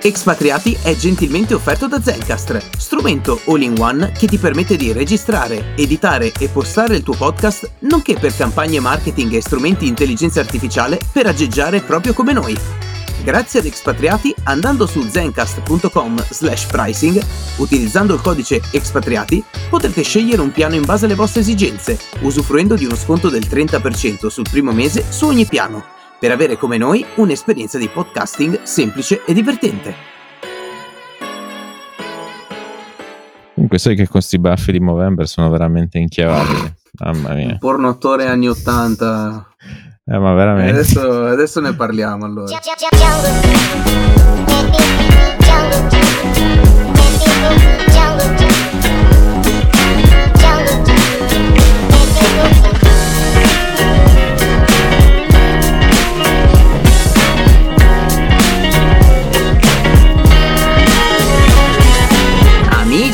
Expatriati è gentilmente offerto da Zencastr, strumento all-in-one che ti permette di registrare, editare e postare il tuo podcast, nonché per campagne marketing e strumenti di intelligenza artificiale per aggeggiare proprio come noi. Grazie ad Expatriati, andando su zencast.com/pricing, utilizzando il codice Expatriati, potrete scegliere un piano in base alle vostre esigenze, usufruendo di uno sconto del 30% sul primo mese su ogni piano, per avere come noi un'esperienza di podcasting semplice e divertente. Comunque sai che questi baffi di Movember sono veramente inchiavabili. Mamma mia. Un porno attore anni 80. Ma veramente. Adesso ne parliamo allora.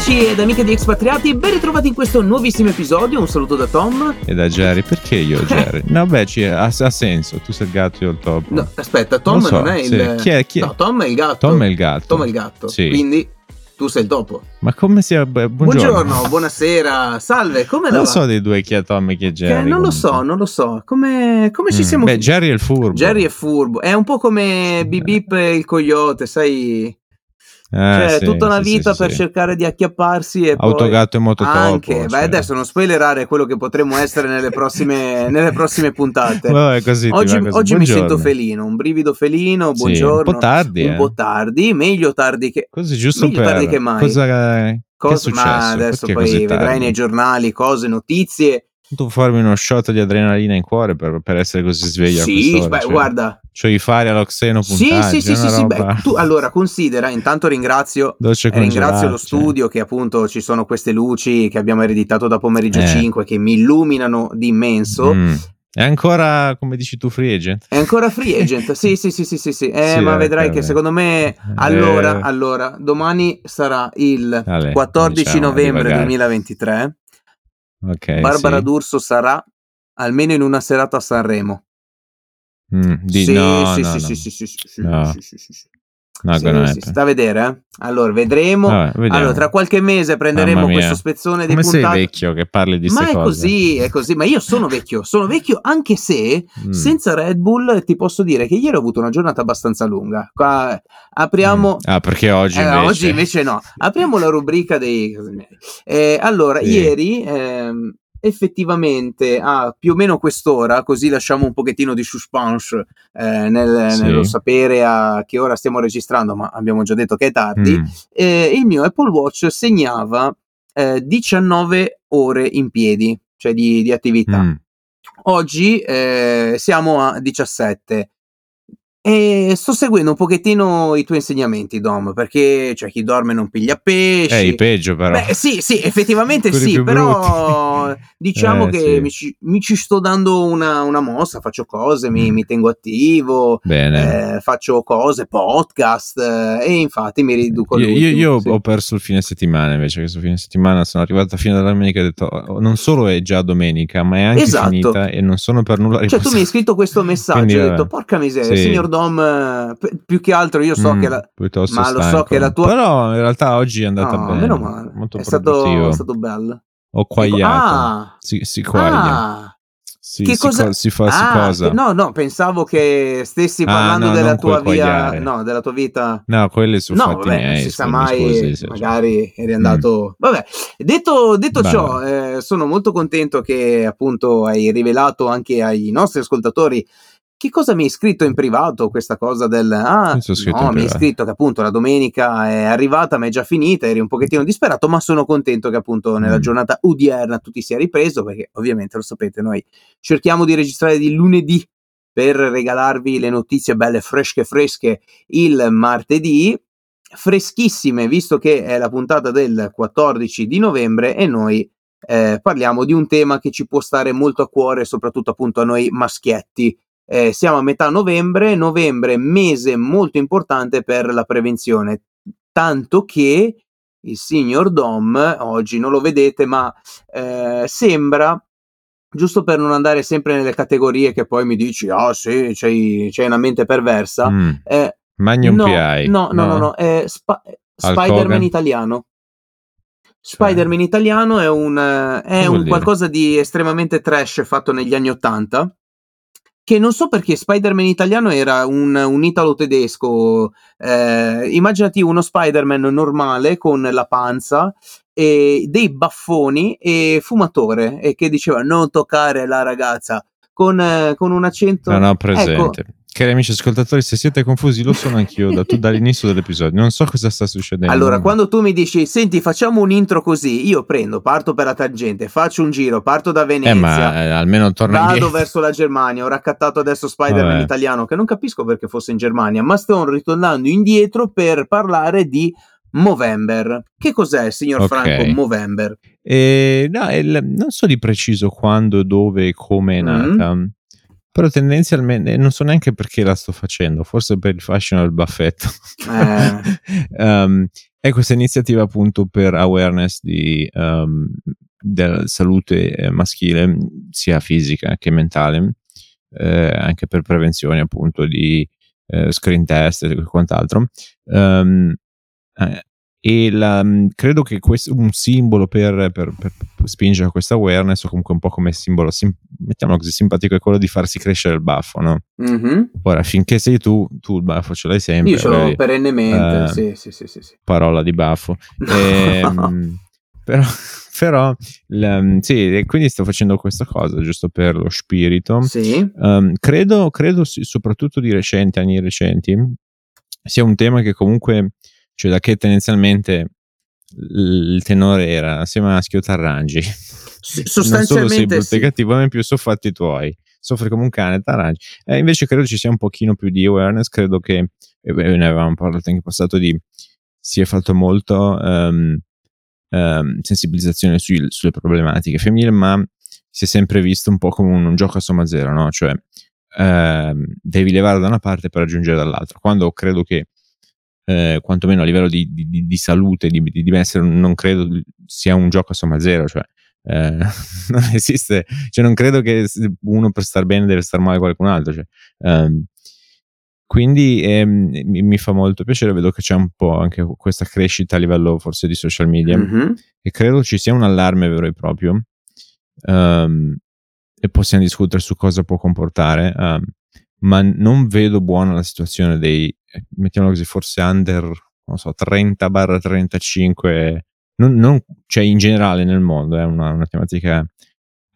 Ed amiche di Expatriati, ben ritrovati in questo nuovissimo episodio. Un saluto da Tom e da Jerry. Perché io, Jerry? No, beh, ha senso. Tu sei il gatto e io il topo. No, aspetta, Tom non, so, non è sì. il Chi è? No, Tom è il gatto. Tom è il gatto. Sì. Quindi tu sei il topo. Ma come sia? Buongiorno, buonasera, salve. Come non so dei due chi è Tom e chi è Jerry. Non lo so. Come ci siamo? Beh, Jerry è furbo. È un po' come Bip Bip il coyote, sai? Tutta una vita per cercare di acchiapparsi e Autogatto poi... e mototopo anche, cioè. Beh, adesso non spoilerare quello che potremmo essere nelle prossime puntate. Vabbè, così, oggi mi sento felino, un brivido felino, buongiorno. Sì, un po' tardi, meglio tardi che così, giusto, meglio tardi che mai. Cosa è successo? Ma adesso poi vedrai nei giornali cose, notizie. Tu farmi uno shot di adrenalina in cuore per essere così sveglio. Sì, a beh, cioè, guarda. Cioè i fari allo xeno puntaggio. Sì. Beh, tu allora considera, intanto ringrazio lo studio che appunto ci sono queste luci che abbiamo ereditato da pomeriggio 5 che mi illuminano di immenso. È ancora, come dici tu, free agent? È ancora free agent, sì. Sì, ma vedrai che secondo me... Allora, domani sarà il 14 novembre 2023. Okay, Barbara D'Urso sarà almeno in una serata a Sanremo. Sì. Sta a vedere, eh? Allora vedremo. Allora tra qualche mese prenderemo questo spezzone di puntate. Ma sei vecchio che parli di queste cose. È così, ma io sono vecchio anche se senza Red Bull ti posso dire che ieri ho avuto una giornata abbastanza lunga. Qua apriamo perché oggi invece no. Apriamo la rubrica dei ieri effettivamente a più o meno quest'ora, così lasciamo un pochettino di suspense nello sapere a che ora stiamo registrando, ma abbiamo già detto che è tardi, il mio Apple Watch segnava 19 ore in piedi, cioè di attività. Oggi siamo a 17. E sto seguendo un pochettino i tuoi insegnamenti, Dom, perché cioè, chi dorme non piglia pesci. Peggio però. Beh, sì, effettivamente sì, però diciamo che sì. mi ci sto dando una mossa, faccio cose, mi tengo attivo, bene. Faccio cose, podcast e infatti mi riduco io ho perso il fine settimana invece, questo fine settimana sono arrivato a fine della domenica e ho detto non solo è già domenica, ma è anche finita e non sono per nulla riposato. Cioè tu mi hai scritto questo messaggio. Quindi, hai detto porca miseria, signor Dom, più che altro io so che la... ma lo so che la tua... Però in realtà oggi è andata bene. Meno male. Molto produttivo. È stato bello. Ho quagliato. Si quaglia. Si fa cosa? No, pensavo che stessi parlando della tua via, della tua vita. No, quelli su fatti miei. Non si sa mai, magari eri andato. Vabbè, detto ciò, sono molto contento che appunto hai rivelato anche ai nostri ascoltatori che cosa mi hai scritto in privato, questa cosa del mi hai scritto che appunto la domenica è arrivata ma è già finita, eri un pochettino disperato, ma sono contento che appunto nella giornata odierna tu ti sia ripreso, perché ovviamente lo sapete, noi cerchiamo di registrare di lunedì per regalarvi le notizie belle fresche il martedì, freschissime visto che è la puntata del 14 di novembre e noi parliamo di un tema che ci può stare molto a cuore, soprattutto appunto a noi maschietti. Siamo a metà novembre, mese molto importante per la prevenzione, tanto che il signor Dom oggi non lo vedete ma sembra, giusto per non andare sempre nelle categorie che poi mi dici c'hai una mente perversa, Magnum P.I. No. È Spider-Man italiano. Spider-Man italiano è un qualcosa di estremamente trash fatto negli anni '80, che non so perché Spider-Man italiano era un italo-tedesco. Immaginati uno Spider-Man normale con la panza e dei baffoni e fumatore, e che diceva non toccare la ragazza, con un accento... No, presente. Ecco. Cari amici ascoltatori, se siete confusi, lo sono anch'io dall'inizio dell'episodio, non so cosa sta succedendo. Allora, quando tu mi dici, senti, facciamo un intro così, io parto per la tangente, faccio un giro, parto da Venezia, almeno torna vado indietro. Verso la Germania, ho raccattato adesso Spider-Man italiano, che non capisco perché fosse in Germania, ma sto ritornando indietro per parlare di Movember. Che cos'è, signor Franco, Movember? Non so di preciso quando, dove e come è nata, però tendenzialmente non so neanche perché la sto facendo, forse per il fascino del baffetto. È questa iniziativa appunto per awareness della salute maschile, sia fisica che mentale, anche per prevenzione appunto di screen test e quant'altro. Credo che questo un simbolo per spingere a questa awareness, o comunque un po' come simbolo mettiamolo così simpatico, è quello di farsi crescere il baffo, no? Ora, finché sei tu il baffo ce l'hai sempre, io ce l'ho perennemente, sì. Parola di baffo. E quindi sto facendo questa cosa giusto per lo spirito, sì. Credo soprattutto di anni recenti sia un tema che comunque, cioè, da che tendenzialmente il tenore era sei maschio t'arrangi, sostanzialmente non solo sei brutto e cattivo, ma in più sono fatti tuoi, soffri come un cane, t'arrangi. Invece credo ci sia un pochino più di awareness, credo che ne avevamo parlato anche in passato, si è fatto molto sensibilizzazione sulle problematiche femminili, ma si è sempre visto un po' come un gioco a somma zero, no? Cioè devi levare da una parte per aggiungere dall'altra, quando credo che quantomeno a livello di salute, di benessere, non credo sia un gioco a somma zero, cioè non esiste, cioè non credo che uno per star bene deve star male qualcun altro, cioè, quindi mi fa molto piacere, vedo che c'è un po' anche questa crescita a livello forse di social media, e credo ci sia un allarme vero e proprio, e possiamo discutere su cosa può comportare, ma non vedo buona la situazione dei, mettiamolo così, forse under, non so, 30-35, non, cioè in generale nel mondo, è una tematica,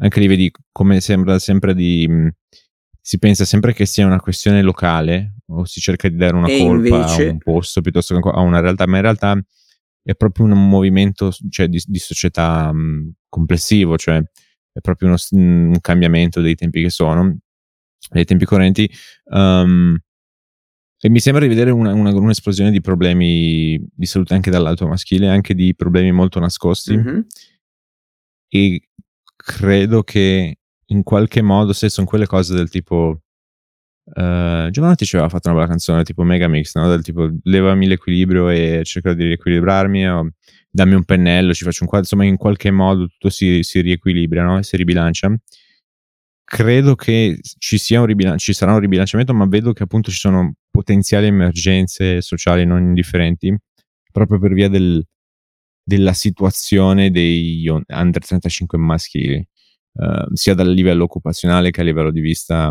anche lì vedi come sembra sempre si pensa sempre che sia una questione locale, o si cerca di dare una colpa invece a un posto piuttosto che a una realtà, ma in realtà è proprio un movimento, cioè, di società complessivo, cioè è proprio un cambiamento dei tempi che sono, dei tempi correnti, e mi sembra di vedere un'esplosione di problemi di salute anche dal lato maschile, anche di problemi molto nascosti, e credo che in qualche modo, se sono quelle cose del tipo Giovanni ci aveva fatto una bella canzone tipo Mega Mix, no? Del tipo levami l'equilibrio e cerco di riequilibrarmi, o dammi un pennello, ci faccio un quadro, insomma in qualche modo tutto si riequilibra, no? E si ribilancia. Credo che ci sarà un ribilanciamento, ma vedo che appunto ci sono potenziali emergenze sociali non indifferenti, proprio per via della situazione dei under 35 maschili, sia dal livello occupazionale che a livello di vista,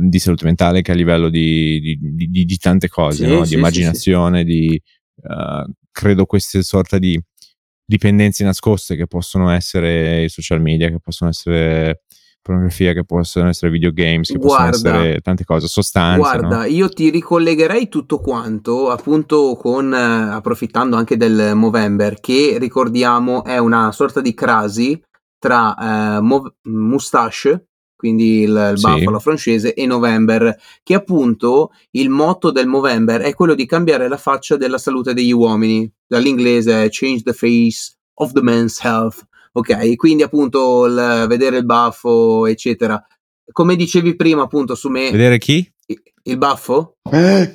di salute mentale, che a livello di tante cose, sì, no? Di immaginazione, sì. Credo queste sorta di dipendenze nascoste che possono essere i social media, che possono essere pornografia, che possono essere videogames, che possono essere tante cose, sostanze. Guarda, no? Io ti ricollegherei tutto quanto appunto con, approfittando anche del Movember, che ricordiamo è una sorta di crasi tra moustache, quindi il baffo francese, e November, che appunto il motto del Movember è quello di cambiare la faccia della salute degli uomini, dall'inglese change the face of the man's health. Ok, quindi appunto vedere il baffo, eccetera. Come dicevi prima, appunto, su me. Vedere chi? Il baffo? Che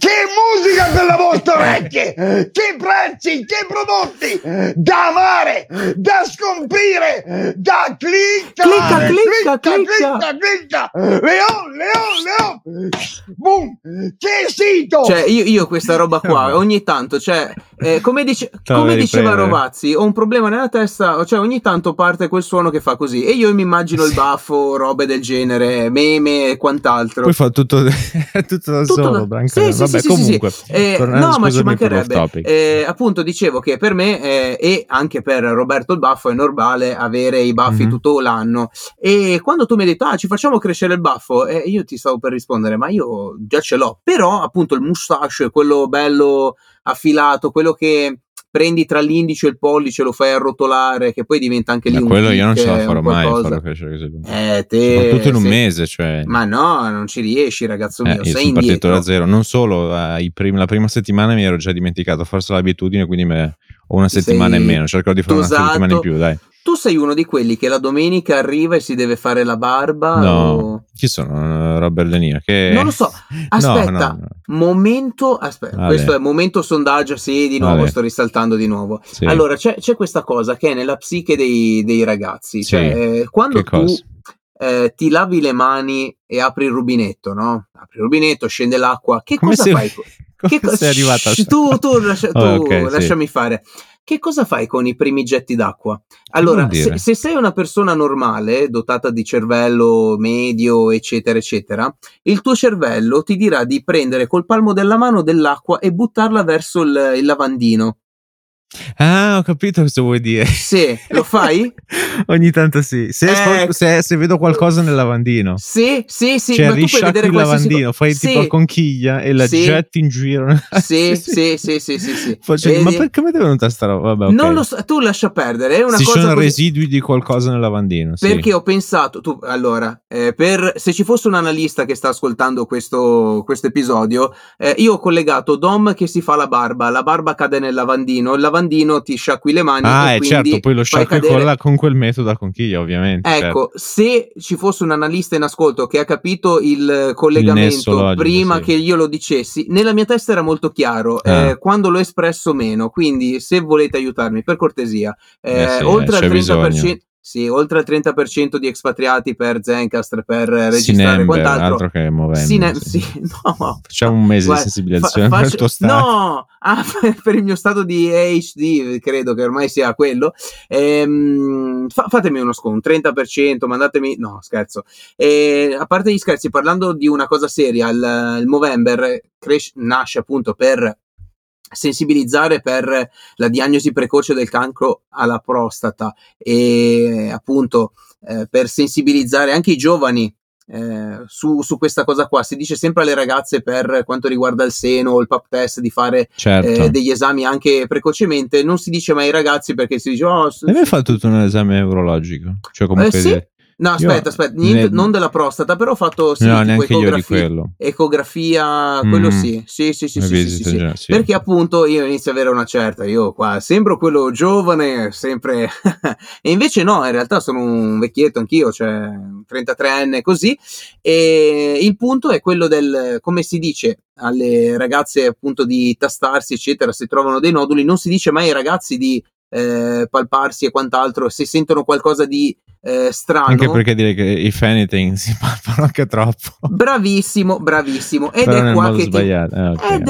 musica per le vostre orecchie, che prezzi, che prodotti da amare, da scoprire, da cliccare, clicca, Leon, boom, che sito! Cioè io questa roba qua ogni tanto, cioè come diceva Rovazzi, ho un problema nella testa, cioè ogni tanto parte quel suono che fa così e io mi immagino il baffo, robe del genere, meme e quant'altro. Poi fa tutto da solo, vabbè, comunque. No, ma ci mancherebbe. Appunto dicevo che per me e anche per Roberto il baffo è normale avere i baffi tutto l'anno. E quando tu mi hai detto ci facciamo crescere il baffo, io ti stavo per rispondere ma io già ce l'ho, però appunto il mustache, quello bello affilato, quello che prendi tra l'indice e il pollice, lo fai arrotolare, che poi diventa anche lì un quello io non ce la farò mai a farlo crescere così lungo. Soprattutto in un mese, cioè. Ma no, non ci riesci, ragazzo mio, sei indietro. Sono partito da zero, non solo la prima settimana mi ero già dimenticato, forse l'abitudine, quindi ho una settimana in meno, cercherò di fare una settimana in più, dai. Tu sei uno di quelli che la domenica arriva e si deve fare la barba? No, chi sono? Robert De Niro? Che... Non lo so, aspetta, no. Aspetta, questo è momento sondaggio, sì, di nuovo, sto risaltando di nuovo. Sì. Allora, c'è questa cosa che è nella psiche dei ragazzi, sì. Cioè quando tu ti lavi le mani e apri il rubinetto, no? Apri il rubinetto, scende l'acqua, che come cosa fai? Come sei arrivata? Lasciami fare. Che cosa fai con i primi getti d'acqua? Allora, se sei una persona normale, dotata di cervello medio, eccetera, eccetera, il tuo cervello ti dirà di prendere col palmo della mano dell'acqua e buttarla verso il lavandino. Ah, ho capito cosa vuoi dire. Sì, lo fai? Ogni tanto sì. Se vedo qualcosa nel lavandino. Sì. Cioè, risciacqui il lavandino, fai tipo la conchiglia e la getti in giro. Sì. Faccio, ma perché mi è venuta sta roba? Vabbè, okay. Non lo so, tu lascia perdere. È una cosa sono residui di qualcosa nel lavandino. Perché ho pensato, se ci fosse un analista che sta ascoltando questo episodio, io ho collegato Dom che si fa la barba cade nel lavandino, il lavandino ti sciacqui le mani e quindi certo, poi lo sciacqui con quel metodo a conchiglia, ovviamente, ecco, certo. Se ci fosse un analista in ascolto che ha capito il collegamento logico, prima che io lo dicessi, nella mia testa era molto chiaro, quando l'ho espresso meno, quindi se volete aiutarmi per cortesia, oltre al 30%, oltre al 30% di Expatriati per Zencastr, per registrare quant'altro. Che Movember, no. Facciamo un mese di sensibilizzazione per il tuo stato. No, per il mio stato di HD, credo che ormai sia quello. Fatemi uno sconto, 30%, mandatemi... No, scherzo. A parte gli scherzi, parlando di una cosa seria, il Movember nasce appunto per sensibilizzare per la diagnosi precoce del cancro alla prostata e appunto per sensibilizzare anche i giovani su questa cosa qua. Si dice sempre alle ragazze per quanto riguarda il seno o il pap test di fare degli esami anche precocemente, non si dice mai ai ragazzi perché si dice deve fare tutto un esame urologico, cioè comunque no, aspetta, niente, non della prostata, però ho fatto neanche io di quello. Ecografia, quello sì. Perché appunto io inizio ad avere una certa, io qua sembro quello giovane, sempre e invece no, in realtà sono un vecchietto anch'io, cioè un 33enne così, e il punto è quello del, come si dice alle ragazze appunto di tastarsi eccetera, se trovano dei noduli, non si dice mai ai ragazzi di palparsi e quant'altro, se sentono qualcosa di strano, anche perché dire che i anything si parlano anche troppo. Bravissimo ed però è qua che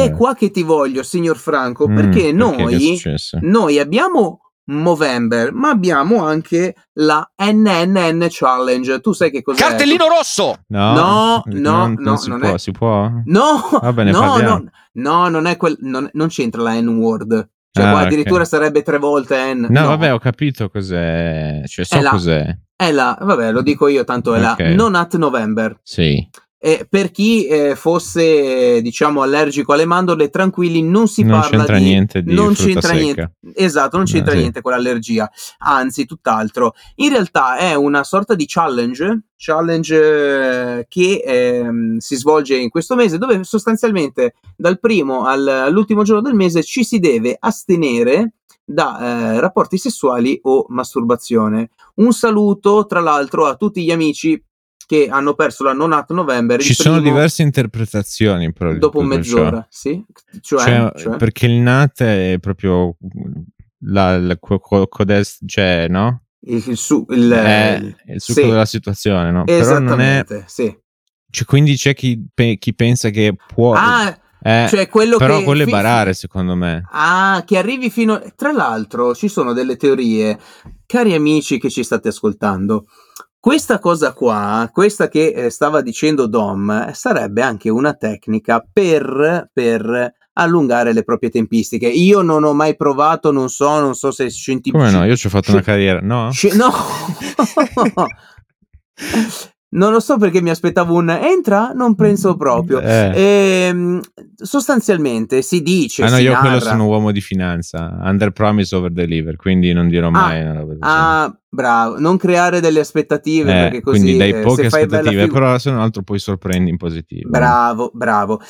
è qua che ti voglio, signor Franco, perché noi abbiamo Movember, ma abbiamo anche la NNN Challenge. Tu sai che cos'è? Cartellino rosso! No, si può, si può? No, va bene, no, non è non c'entra la N-word. Cioè, qua addirittura sarebbe 3 volte N. No, vabbè, ho capito cos'è. Cioè, cos'è. È la, vabbè, lo dico io, tanto è la Non at November. Sì. E per chi fosse, diciamo, allergico alle mandorle, tranquilli, non si parla di... Non c'entra niente di frutta secca. Esatto, non c'entra niente con l'allergia. Anzi, tutt'altro. In realtà è una sorta di challenge che si svolge in questo mese, dove sostanzialmente dal primo all'ultimo giorno del mese ci si deve astenere da rapporti sessuali o masturbazione. Un saluto tra l'altro a tutti gli amici che hanno perso la non at Movember. Ci sono diverse interpretazioni però, dopo mezz'ora, sì? Cioè, perché il NAT è proprio la codest, cioè, no? Il succo della situazione, no? Però non è, sì. Cioè, quindi c'è chi pensa che può, cioè quello, però che quello è barare, secondo me. Che arrivi fino, tra l'altro ci sono delle teorie, cari amici che ci state ascoltando. Questa cosa qua, questa che stava dicendo Dom, sarebbe anche una tecnica per allungare le proprie tempistiche. Io non ho mai provato, non so se scientifico. Come no? Io ci ho fatto una carriera, no? No! Non lo so perché mi aspettavo un entra, non penso proprio. Sostanzialmente si dice. Ah no, io narra. Quello sono un uomo di finanza. Under promise over deliver, quindi non dirò mai una roba. Bravo, non creare delle aspettative, perché così. Quindi dai poche aspettative, però se non altro poi sorprendi in positivo. Bravo.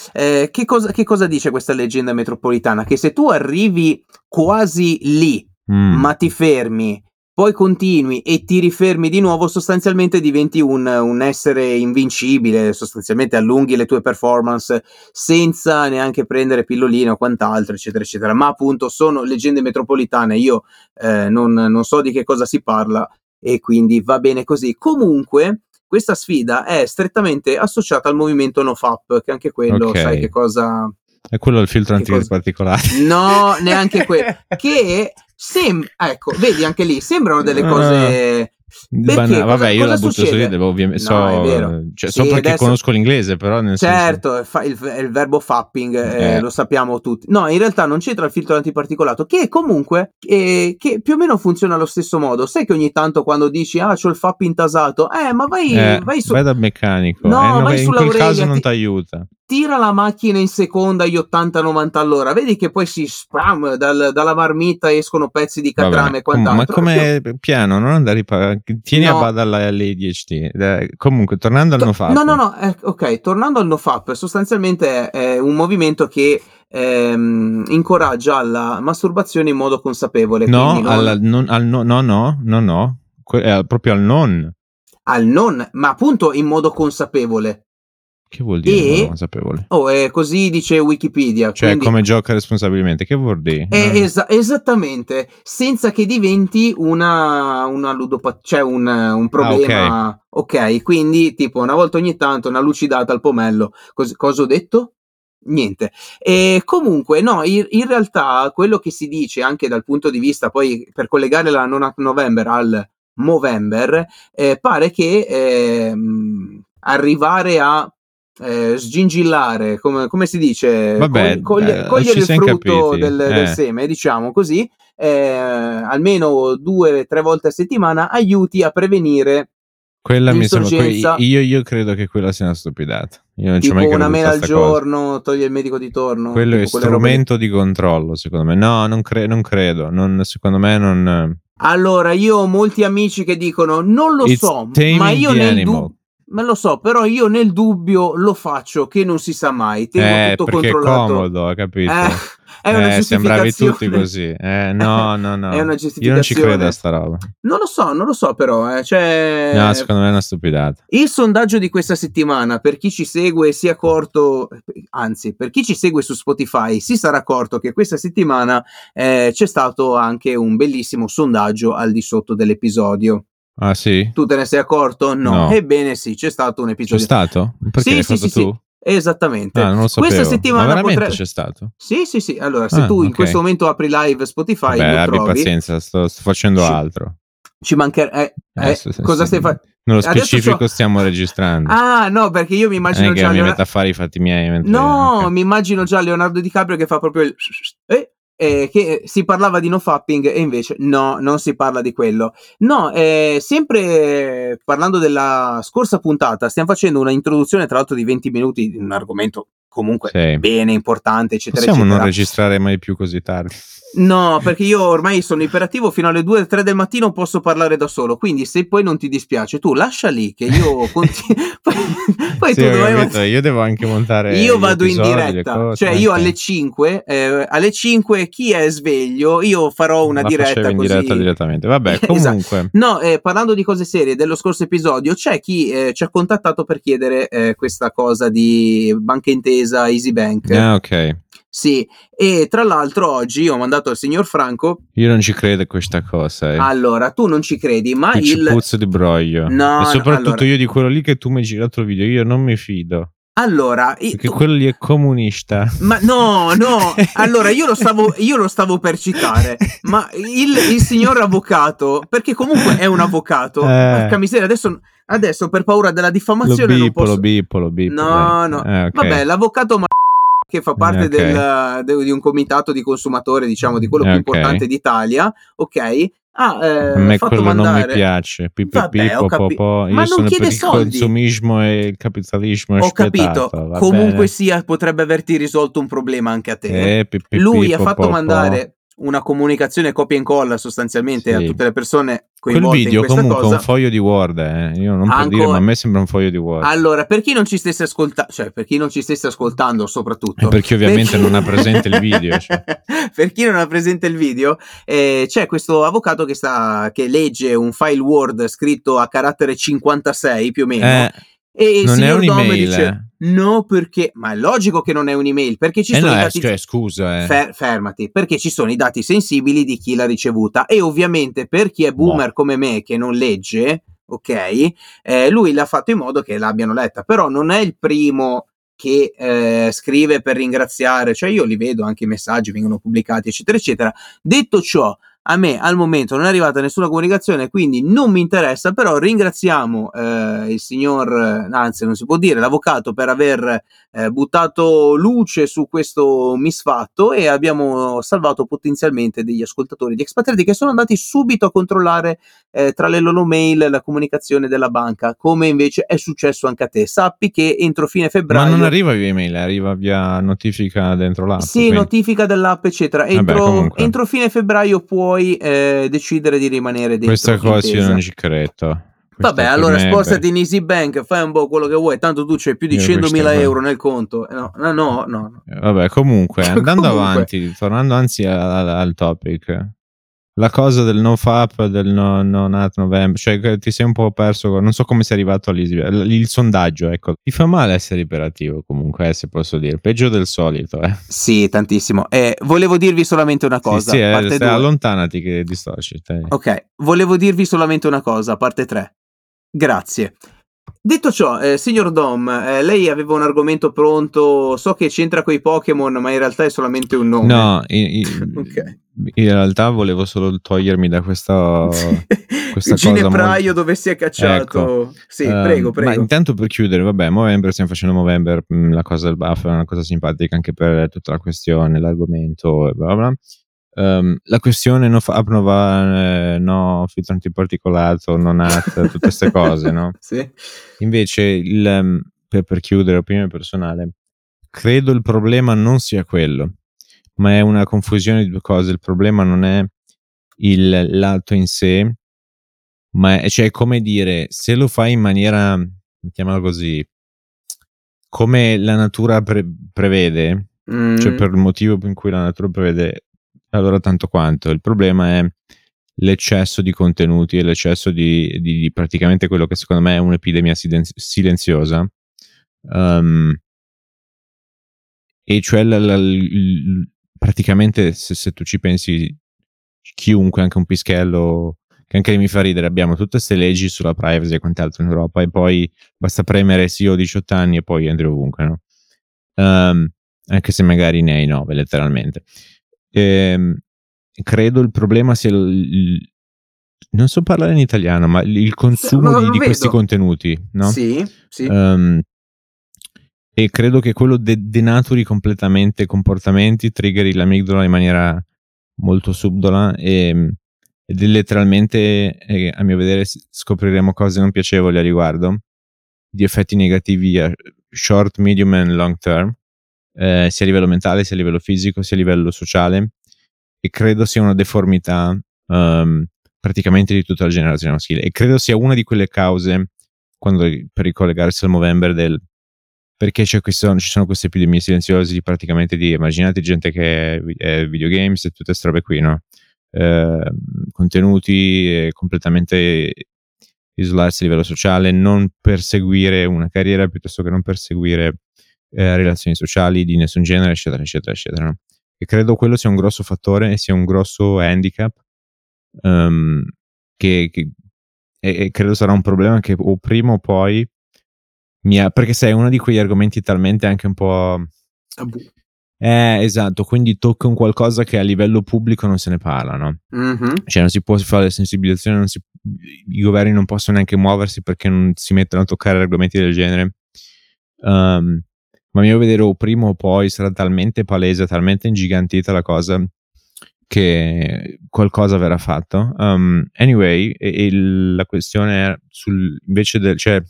Che cosa dice questa leggenda metropolitana? Che se tu arrivi quasi lì, ma ti fermi, poi continui e ti rifermi di nuovo, sostanzialmente diventi un essere invincibile, sostanzialmente allunghi le tue performance senza neanche prendere pilloline o quant'altro, eccetera, eccetera. Ma appunto sono leggende metropolitane, io non so di che cosa si parla e quindi va bene così. Comunque questa sfida è strettamente associata al movimento NoFap, che anche quello, okay, sai che cosa... È quello il filtro antiparticolare. No, neanche quello. Che... ecco, vedi anche lì sembrano delle cose io la butto su lì, ovviamente so perché adesso... conosco l'inglese, però nel certo senso... il verbo fapping lo sappiamo tutti. No, in realtà non c'entra il filtro antiparticolato, che comunque che più o meno funziona allo stesso modo. Sai che ogni tanto quando dici c'ho il fapping tasato, ma vai su, vai dal meccanico, no, vai in quel caso non ti aiuta. Tira la macchina in seconda agli 80-90 all'ora, vedi che poi si spam dalla marmita escono pezzi di catrame e quant'altro. Ma come piano, non andare tieni a bada l'ADHD. Comunque, tornando al NoFap. Ok, tornando al NoFap, sostanzialmente è un movimento che incoraggia alla masturbazione in modo consapevole. No, proprio al non. Al non, ma appunto in modo consapevole. Che vuol dire consapevole? Così dice Wikipedia. Cioè, quindi... come gioca responsabilmente, che vuol dire? Esattamente, senza che diventi una ludopatia, cioè un problema. Okay, quindi tipo una volta ogni tanto una lucidata al pomello. Cosa ho detto? Niente. E comunque no, in realtà quello che si dice anche dal punto di vista, poi per collegare la non at November al Movember, pare che arrivare a sgingillare, come si dice, cogliere il frutto del seme, diciamo così, almeno 2-3 volte a settimana aiuti a prevenire l'insorgenza. Io credo che quella sia una stupidata. Io non tipo mai una mela al giorno, toglie il medico di torno. Quello è strumento di controllo, secondo me. No, non credo. Secondo me non. Allora, io ho molti amici che dicono non lo so, ma io nel dubbio. Ma lo so, però io nel dubbio lo faccio, che non si sa mai. Tengo tutto controllato. È comodo, capito? È una giustificazione. Sembravi tutti così. No. È una giustificazione. Io non ci credo a sta roba. Non lo so però. No, secondo me è una stupidata. Il sondaggio di questa settimana, per chi ci segue si è accorto, anzi, per chi ci segue su Spotify si sarà accorto che questa settimana c'è stato anche un bellissimo sondaggio al di sotto dell'episodio. Ah sì? Tu te ne sei accorto? No. Ebbene sì, c'è stato un episodio. C'è stato? Perché l'hai fatto tu? Sì. Esattamente. Non lo sapevo. Questa settimana c'è stato? Sì. Allora, se tu in questo momento apri live Spotify, lo trovi. Abbi pazienza, sto facendo altro. Ci mancherà... cosa stai facendo? Nello specifico stiamo registrando. No, perché io mi immagino già... mi metto a fare i fatti miei. Mi immagino già Leonardo DiCaprio che fa proprio il... che si parlava di no fapping e invece no, non si parla di quello. No, sempre parlando della scorsa puntata, stiamo facendo una introduzione tra l'altro di 20 minuti di un argomento comunque bene importante, eccetera. Possiamo non registrare mai più così tardi. No, perché io ormai sono iperattivo, fino alle 2-3 del mattino posso parlare da solo, quindi se poi non ti dispiace tu lascia lì che io poi sì, tu io devo anche montare, io vado in diretta, cioè io alle 5 chi è sveglio io farò una diretta, così direttamente. Vabbè, comunque esatto. No, parlando di cose serie dello scorso episodio, c'è chi ci ha contattato per chiedere questa cosa di Banca Intesa, Easy Bank. Ah, ok. Sì, e tra l'altro oggi ho mandato al signor Franco. Io non ci credo a questa cosa. Allora, tu non ci credi, ma il puzzo di broglio. No, e soprattutto allora... io di quello lì che tu mi hai girato il video, io non mi fido. Allora, perché quello lì è comunista. Ma no, allora io lo stavo per citare, ma il signor avvocato, perché comunque è un avvocato, porca miseria, adesso per paura della diffamazione lo bippo, non posso. Lo bippo. No. Okay. Vabbè, l'avvocato che fa parte di un comitato di consumatori, diciamo, di quello più importante d'Italia, a me fatto quello mandare... non mi piace. Ma non chiede soldi. Il consumismo e il capitalismo. Ho capito. Vabbè. Comunque sia, potrebbe averti risolto un problema anche a te. Lui ha fatto mandare una comunicazione copia e incolla sostanzialmente a tutte le persone coinvolte. Quel video in comunque cosa. Un foglio di Word, io non per dire, ma a me sembra un foglio di Word. Allora, per chi non ci stesse ascoltando, cioè per chi non ci stesse ascoltando soprattutto, perché ovviamente non ha presente il video, cioè. Per chi non ha presente il video, c'è questo avvocato che legge un file Word scritto a carattere 56 più o meno, e non è un'email, dice no, perché ma è logico che non è un'email, perché ci sono i dati, cioè, scusa, fermati, perché ci sono i dati sensibili di chi l'ha ricevuta, e ovviamente per chi è boomer come me che non legge, lui l'ha fatto in modo che l'abbiano letta, però non è il primo che scrive per ringraziare, cioè io li vedo, anche i messaggi vengono pubblicati eccetera eccetera. Detto ciò, a me al momento non è arrivata nessuna comunicazione, quindi non mi interessa, però ringraziamo il signor, anzi non si può dire, l'avvocato, per aver buttato luce su questo misfatto, e abbiamo salvato potenzialmente degli ascoltatori di Expatriati che sono andati subito a controllare tra le loro mail la comunicazione della banca, come invece è successo anche a te. Sappi che entro fine febbraio... Ma non arriva via email, arriva via notifica dentro l'app. Sì, quindi... notifica dell'app eccetera. Entro fine febbraio puoi decidere di rimanere dentro. Questa cosa io non ci credo. Vabbè, allora spostati in Easy Bank, fai un po' quello che vuoi, tanto tu c'hai più di 100.000 euro nel conto. No. Vabbè, comunque, avanti, tornando anzi al topic, la cosa del NoFap, del non at November, cioè ti sei un po' perso, non so come sei arrivato il sondaggio, ecco. Ti fa male essere iperativo comunque, se posso dire, peggio del solito, Sì, tantissimo. Volevo dirvi solamente una cosa. Sì, parte allontanati che distorci. Ok, volevo dirvi solamente una cosa, parte 3. Grazie. Detto ciò, signor Dom, lei aveva un argomento pronto, so che c'entra coi Pokémon, ma in realtà è solamente un nome. No, okay. In realtà volevo solo togliermi da questa ginepraio dove si è cacciato. Ecco. Sì, prego. Ma intanto, per chiudere, vabbè, Movember, stiamo facendo Movember, la cosa del buff è una cosa simpatica anche per tutta la questione, l'argomento e bla bla. La questione no filtro antiparticolato, non ha tutte queste cose, no? Sì. Invece, per chiudere, opinione personale, credo il problema non sia quello, ma è una confusione di due cose. Il problema non è l'atto in sé, ma è, cioè, come dire, se lo fai in maniera, mettiamola così, come la natura prevede, cioè per il motivo in cui la natura prevede, allora tanto quanto. Il problema è l'eccesso di contenuti e l'eccesso di praticamente quello che secondo me è un'epidemia silenziosa, e cioè praticamente se tu ci pensi, chiunque, anche un pischello, che anche lì mi fa ridere, abbiamo tutte queste leggi sulla privacy e quant'altro in Europa, e poi basta premere sì, ho 18 anni e poi entri ovunque, no? Anche se magari ne hai 9 letteralmente. Credo il problema sia non so parlare in italiano, ma il consumo di questi contenuti, no? Sì. E credo che quello denaturi completamente comportamenti, triggeri l'amigdala in maniera molto subdola, ed letteralmente, a mio vedere, scopriremo cose non piacevoli a riguardo, di effetti negativi a short, medium e long term. Sia a livello mentale, sia a livello fisico, sia a livello sociale, e credo sia una deformità praticamente di tutta la generazione maschile, e credo sia una di quelle cause, quando, per ricollegarsi al Movember, del perché ci sono queste epidemie silenziose praticamente di, immaginate gente che è videogames e tutte queste robe qui, no? Contenuti, completamente isolarsi a livello sociale, non perseguire una carriera, piuttosto che non perseguire relazioni sociali di nessun genere, eccetera eccetera eccetera, no? E credo quello sia un grosso fattore e sia un grosso handicap che credo sarà un problema che o prima o poi perché sei uno di quegli argomenti talmente anche un po' esatto, quindi tocca un qualcosa che a livello pubblico non se ne parla, no? Mm-hmm. Cioè non si può fare sensibilizzazione, i governi non possono neanche muoversi perché non si mettono a toccare argomenti del genere, ma a mio vedere o prima o poi sarà talmente palese, talmente ingigantita la cosa, che qualcosa verrà fatto. Anyway, la questione è sul, invece del, cioè,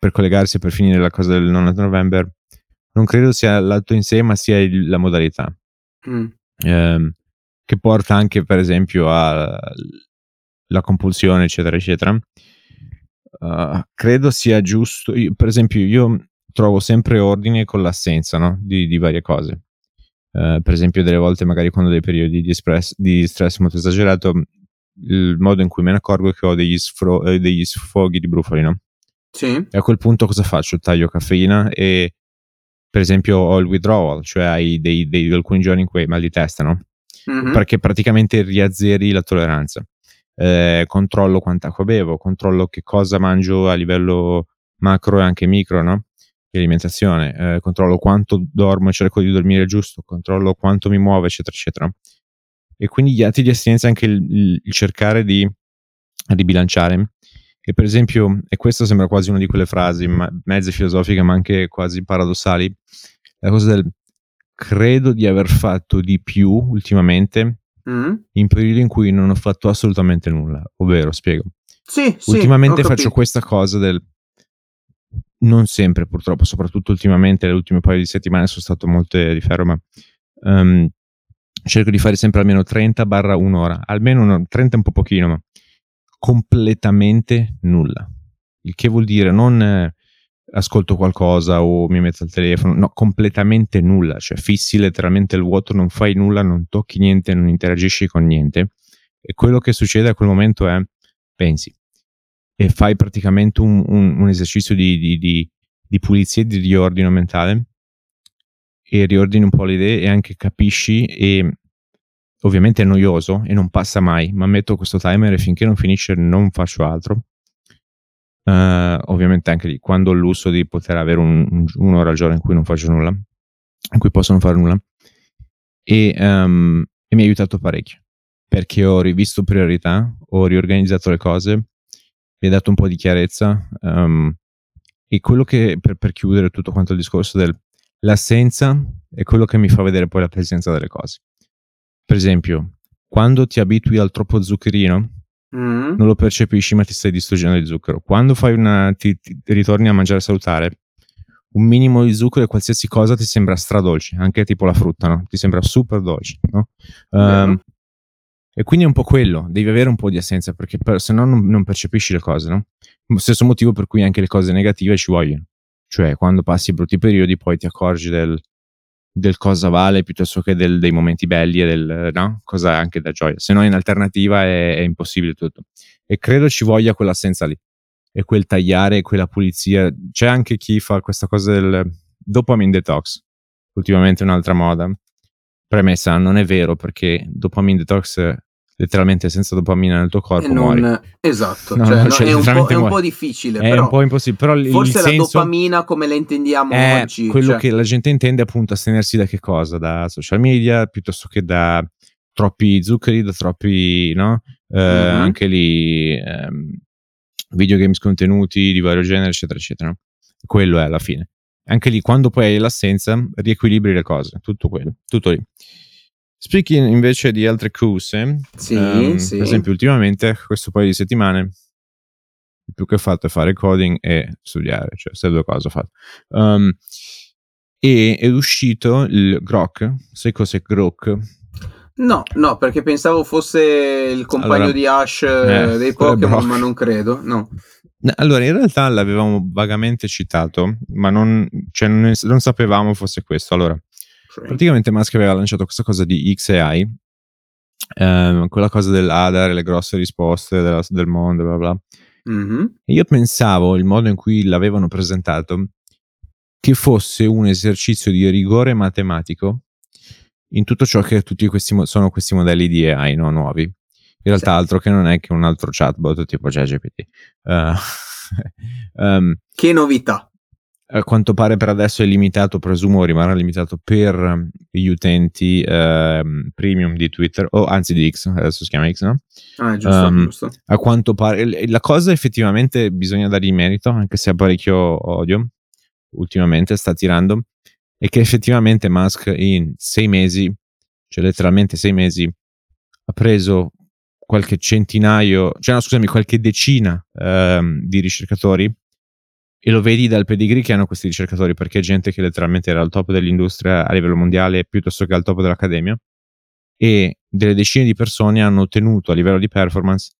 per collegarsi, per finire la cosa del November, non credo sia l'atto in sé, ma sia la modalità che porta anche, per esempio, alla compulsione, eccetera eccetera. Credo sia giusto, per esempio io trovo sempre ordine con l'assenza, no? di varie cose. Per esempio, delle volte magari quando ho dei periodi di stress molto esagerato, il modo in cui me ne accorgo è che ho degli sfoghi di brufoli, no? Sì. E a quel punto cosa faccio? Taglio caffeina e, per esempio, ho il withdrawal, cioè hai alcuni giorni in cui hai mal di testa, no? Mm-hmm. Perché praticamente riazzeri la tolleranza. Controllo quanta acqua bevo, controllo che cosa mangio a livello macro e anche micro, no? Di alimentazione, controllo quanto dormo e cerco di dormire giusto, controllo quanto mi muovo, eccetera eccetera. E quindi gli atti di astinenza è anche il cercare di ribilanciare. E per esempio, e questo sembra quasi una di quelle frasi mezze filosofiche ma anche quasi paradossali, la cosa del credo di aver fatto di più ultimamente in periodi in cui non ho fatto assolutamente nulla, ovvero, spiego, sì, ultimamente faccio questa cosa del non sempre, purtroppo, soprattutto ultimamente, le ultime paio di settimane sono stato molto di ferro, ma cerco di fare sempre almeno 30/1 ora, almeno un'ora, 30 un po' pochino, ma completamente nulla, il che vuol dire non ascolto qualcosa o mi metto al telefono, no, completamente nulla, cioè fissi letteralmente il vuoto, non fai nulla, non tocchi niente, non interagisci con niente, e quello che succede a quel momento è pensi. E fai praticamente un esercizio di pulizia e di riordino mentale, e riordini un po' le idee e anche capisci, e ovviamente è noioso e non passa mai, ma metto questo timer e finché non finisce non faccio altro. Ovviamente anche lì, quando ho l'uso di poter avere un'ora al giorno in cui non faccio nulla, in cui posso non fare nulla, e mi ha aiutato parecchio, perché ho rivisto priorità, ho riorganizzato le cose, mi ha dato un po' di chiarezza, e quello che, per chiudere tutto quanto il discorso dell'assenza, è quello che mi fa vedere poi la presenza delle cose. Per esempio, quando ti abitui al troppo zuccherino non lo percepisci, ma ti stai distruggendo di zucchero. Quando fai ti ritorni a mangiare salutare, un minimo di zucchero e qualsiasi cosa ti sembra stradolce, anche tipo la frutta, no? Ti sembra super dolce, no? E quindi è un po' quello, devi avere un po' di assenza, perché se no non percepisci le cose, no? Stesso motivo per cui anche le cose negative ci vogliono, cioè quando passi i brutti periodi poi ti accorgi del cosa vale, piuttosto che dei momenti belli e no? Cosa anche da gioia, se no in alternativa è impossibile tutto, e credo ci voglia quell'assenza lì, e quel tagliare, e quella pulizia. C'è anche chi fa questa cosa del dopamine detox, ultimamente un'altra moda, premessa, non è vero, perché dopamine detox letteralmente senza dopamina nel tuo corpo muori. Esatto, no, cioè, no, cioè, è un po' difficile, è però un po' impossibile, però forse la dopamina come la intendiamo è oggi, quello, cioè, che la gente intende appunto astenersi da che cosa? Da social media, piuttosto che da troppi zuccheri, da troppi, no? Anche lì videogames, contenuti di vario genere, eccetera eccetera, quello è alla fine. Anche lì, quando poi hai l'assenza, riequilibri le cose, tutto quello, tutto lì. Speaking invece di altre cose, sì. Per esempio ultimamente, questo paio di settimane, il più che ho fatto è fare coding e studiare, cioè queste due cose ho fatto. È uscito il Grok, sai cos'è Grok? No, no, perché pensavo fosse il compagno di Ash dei Pokémon, ma non credo, no. Allora, in realtà l'avevamo vagamente citato, ma non sapevamo fosse questo. Allora, praticamente Musk aveva lanciato questa cosa di XAI, quella cosa dell'adare le grosse risposte del mondo, bla bla. Mm-hmm. E io pensavo, il modo in cui l'avevano presentato, che fosse un esercizio di rigore matematico in tutto ciò che sono questi modelli di AI, no, nuovi. In realtà altro che non è che un altro chatbot tipo ChatGPT. Che novità? A quanto pare per adesso è limitato, presumo rimarrà limitato per gli utenti premium di Twitter, o anzi di X, adesso si chiama X, no? Ah, giusto, giusto. A quanto pare, la cosa effettivamente bisogna dargli merito, anche se ha parecchio odio, ultimamente sta tirando, è che effettivamente Musk in 6 mesi, cioè letteralmente 6 mesi, ha preso qualche decina di ricercatori, e lo vedi dal pedigree che hanno questi ricercatori, perché è gente che letteralmente era al top dell'industria a livello mondiale piuttosto che al top dell'accademia, e delle decine di persone hanno ottenuto a livello di performance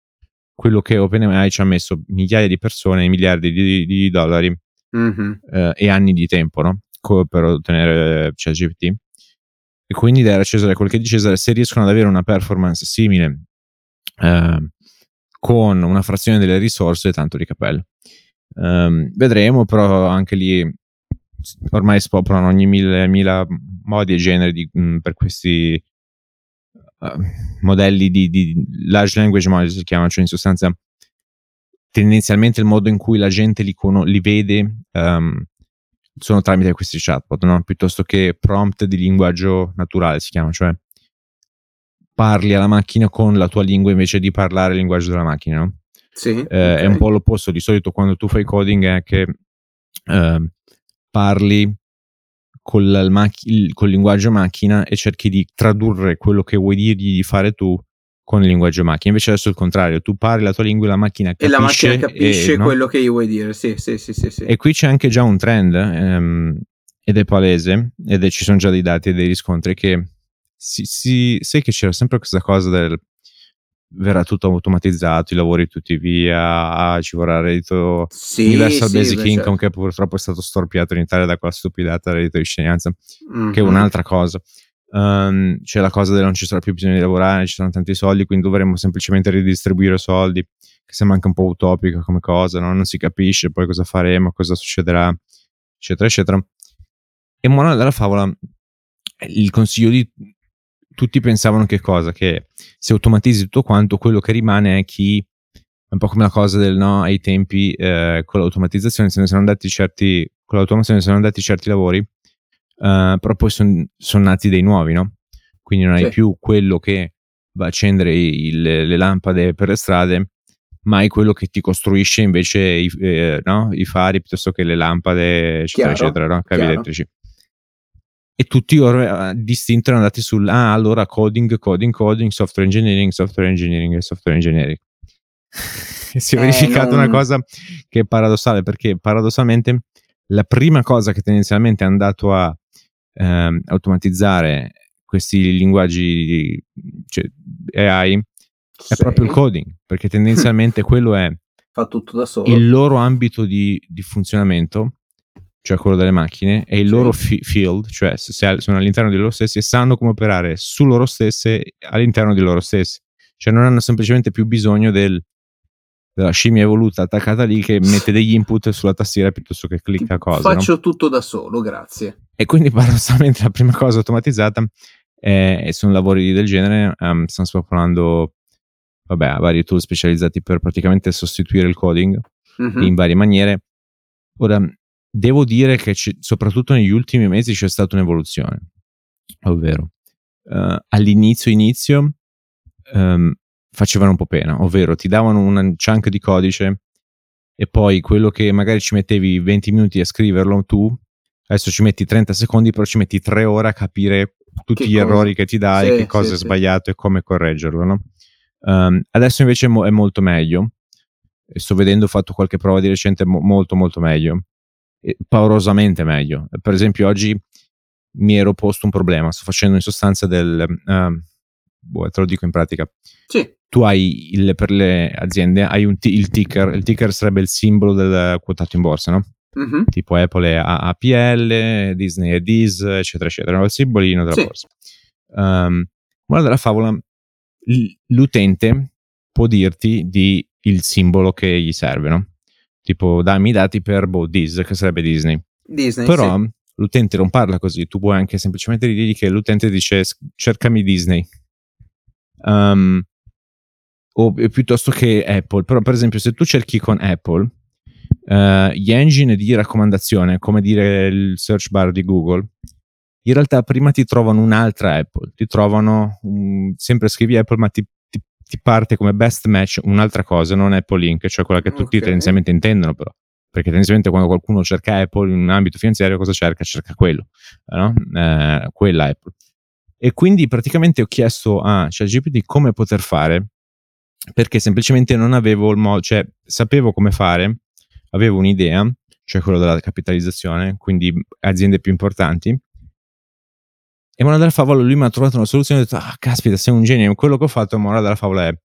quello che OpenAI ci ha messo migliaia di persone, miliardi di dollari, mm-hmm, e anni di tempo, no? Per ottenere ChatGPT. E quindi era Cesare quel che di Cesare. Se riescono ad avere una performance simile con una frazione delle risorse, tanto di capello. Vedremo, però anche lì ormai spopolano ogni mille modi e generi per questi modelli di large language model, si chiama, cioè in sostanza tendenzialmente il modo in cui la gente li vede sono tramite questi chatbot, no? Piuttosto che prompt di linguaggio naturale, si chiama, cioè parli alla macchina con la tua lingua invece di parlare il linguaggio della macchina, no? Sì, okay. È un po' l'opposto. Di solito quando tu fai coding è che parli col linguaggio macchina e cerchi di tradurre quello che vuoi dirgli di fare tu con il linguaggio macchina. Invece adesso è il contrario, tu parli la tua lingua e la macchina capisce, no? Quello che gli vuoi dire. Sì. E qui c'è anche già un trend, ed è palese, ci sono già dei dati e dei riscontri, che sai che c'era sempre questa cosa del verrà tutto automatizzato, i lavori tutti via, ci vorrà reddito universal basic income, che purtroppo è stato storpiato in Italia da quella stupidata reddito di cittadinanza, che è un'altra cosa. C'è la cosa del non ci sarà più bisogno di lavorare, ci saranno tanti soldi, quindi dovremmo semplicemente ridistribuire soldi, che sembra anche un po' utopica come cosa, no? Non si capisce poi cosa faremo, cosa succederà, eccetera eccetera. E morale della favola, il consiglio di tutti pensavano che cosa? Che se automatizzi tutto quanto, quello che rimane è chi, un po' come la cosa del no ai tempi, con l'automatizzazione se ne sono andati certi lavori. Però poi sono nati dei nuovi, no? Quindi non hai più quello che va a accendere le lampade per le strade, ma hai quello che ti costruisce invece i fari piuttosto che le lampade, eccetera, eccetera, no? Cavi elettrici. E tutti ora distinti erano andati sul allora coding, software engineering. E si è verificata una cosa che è paradossale, perché paradossalmente la prima cosa che tendenzialmente è andato a automatizzare questi linguaggi, cioè AI, è proprio il coding, perché tendenzialmente quello è, fa tutto da solo, il loro ambito di funzionamento, cioè quello delle macchine, è il loro field, cioè sono all'interno di loro stessi e sanno come operare su loro stesse, all'interno di loro stessi, cioè non hanno semplicemente più bisogno della scimmia evoluta attaccata lì che mette degli input sulla tastiera piuttosto che clicca cose. Faccio tutto da solo, grazie. E quindi paradossalmente la prima cosa automatizzata sono lavori del genere. Stanno spopolando vari tool specializzati per praticamente sostituire il coding in varie maniere. Ora, devo dire che soprattutto negli ultimi mesi c'è stata un'evoluzione, ovvero all'inizio facevano un po' pena, ovvero ti davano un chunk di codice e poi quello che magari ci mettevi 20 minuti a scriverlo tu, adesso ci metti 30 secondi, però ci metti 3 ore a capire tutti gli errori che ti dai, che cosa è sbagliato e come correggerlo, no? Adesso invece è molto meglio, e sto vedendo, ho fatto qualche prova di recente, molto molto meglio, paurosamente meglio. Per esempio oggi mi ero posto un problema, sto facendo in sostanza te lo dico in pratica. Sì. Tu hai per le aziende hai il ticker. Il ticker sarebbe il simbolo del quotato in borsa, no? Mm-hmm. Tipo Apple è APL, Disney è Dis, eccetera, eccetera. Il simbolino della borsa. Ora della favola, l'utente può dirti di il simbolo che gli serve, no? Tipo dammi i dati per Dis, che sarebbe Disney. Però l'utente non parla così. Tu puoi anche semplicemente dirgli che l'utente dice cercami Disney, o piuttosto che Apple. Però per esempio se tu cerchi con Apple, gli engine di raccomandazione, come dire il search bar di Google, in realtà prima ti trovano un'altra Apple, ti trovano sempre scrivi Apple, ma ti parte come best match un'altra cosa, non Apple Inc., cioè quella che tutti tendenzialmente intendono, però perché tendenzialmente quando qualcuno cerca Apple in un ambito finanziario, cosa cerca? Cerca quello, no? Quella Apple. E quindi praticamente ho chiesto a ChatGPT come poter fare, perché semplicemente non avevo il modo, cioè sapevo come fare, avevo un'idea, cioè quello della capitalizzazione, quindi aziende più importanti, e Mora della Favola lui mi ha trovato una soluzione e ho detto caspita, sei un genio. Quello che ho fatto, Mora della Favola, è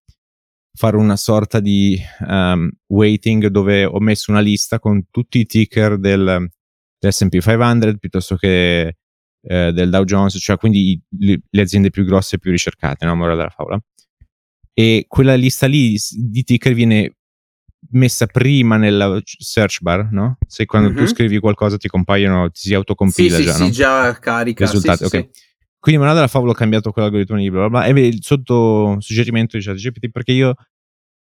fare una sorta di weighting dove ho messo una lista con tutti i ticker del S&P 500 piuttosto che del Dow Jones, cioè quindi le aziende più grosse e più ricercate, no? Mora della Favola. E quella lista lì di ticker viene messa prima nella search bar, no? Se quando tu scrivi qualcosa ti compaiono, ti si autocompila, no? Già carica risultati, sì. Quindi Mora della Favola ho cambiato quell'algoritmo lì, bla bla bla, e sotto suggerimento di ChatGPT, perché io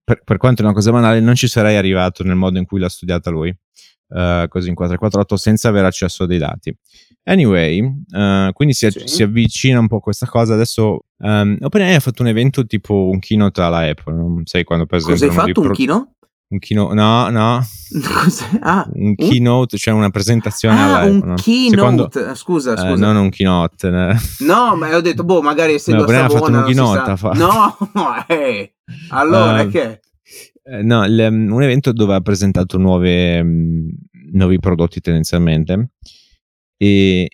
per quanto è una cosa banale non ci sarei arrivato nel modo in cui l'ha studiata lui, così in 448, senza avere accesso a dei dati. Anyway, quindi si avvicina un po' questa cosa. Adesso OpenAI ha fatto un evento tipo un keynote alla Apple, non sai quando per esempio... Cosa hai fatto? Un keynote? Un keynote, no. Un keynote, cioè una presentazione all'Apple, un keynote, no? scusa. Non un keynote. No, ma ho detto, magari se lo sa buona, un keynote, che? No, un evento dove ha presentato nuovi prodotti tendenzialmente, e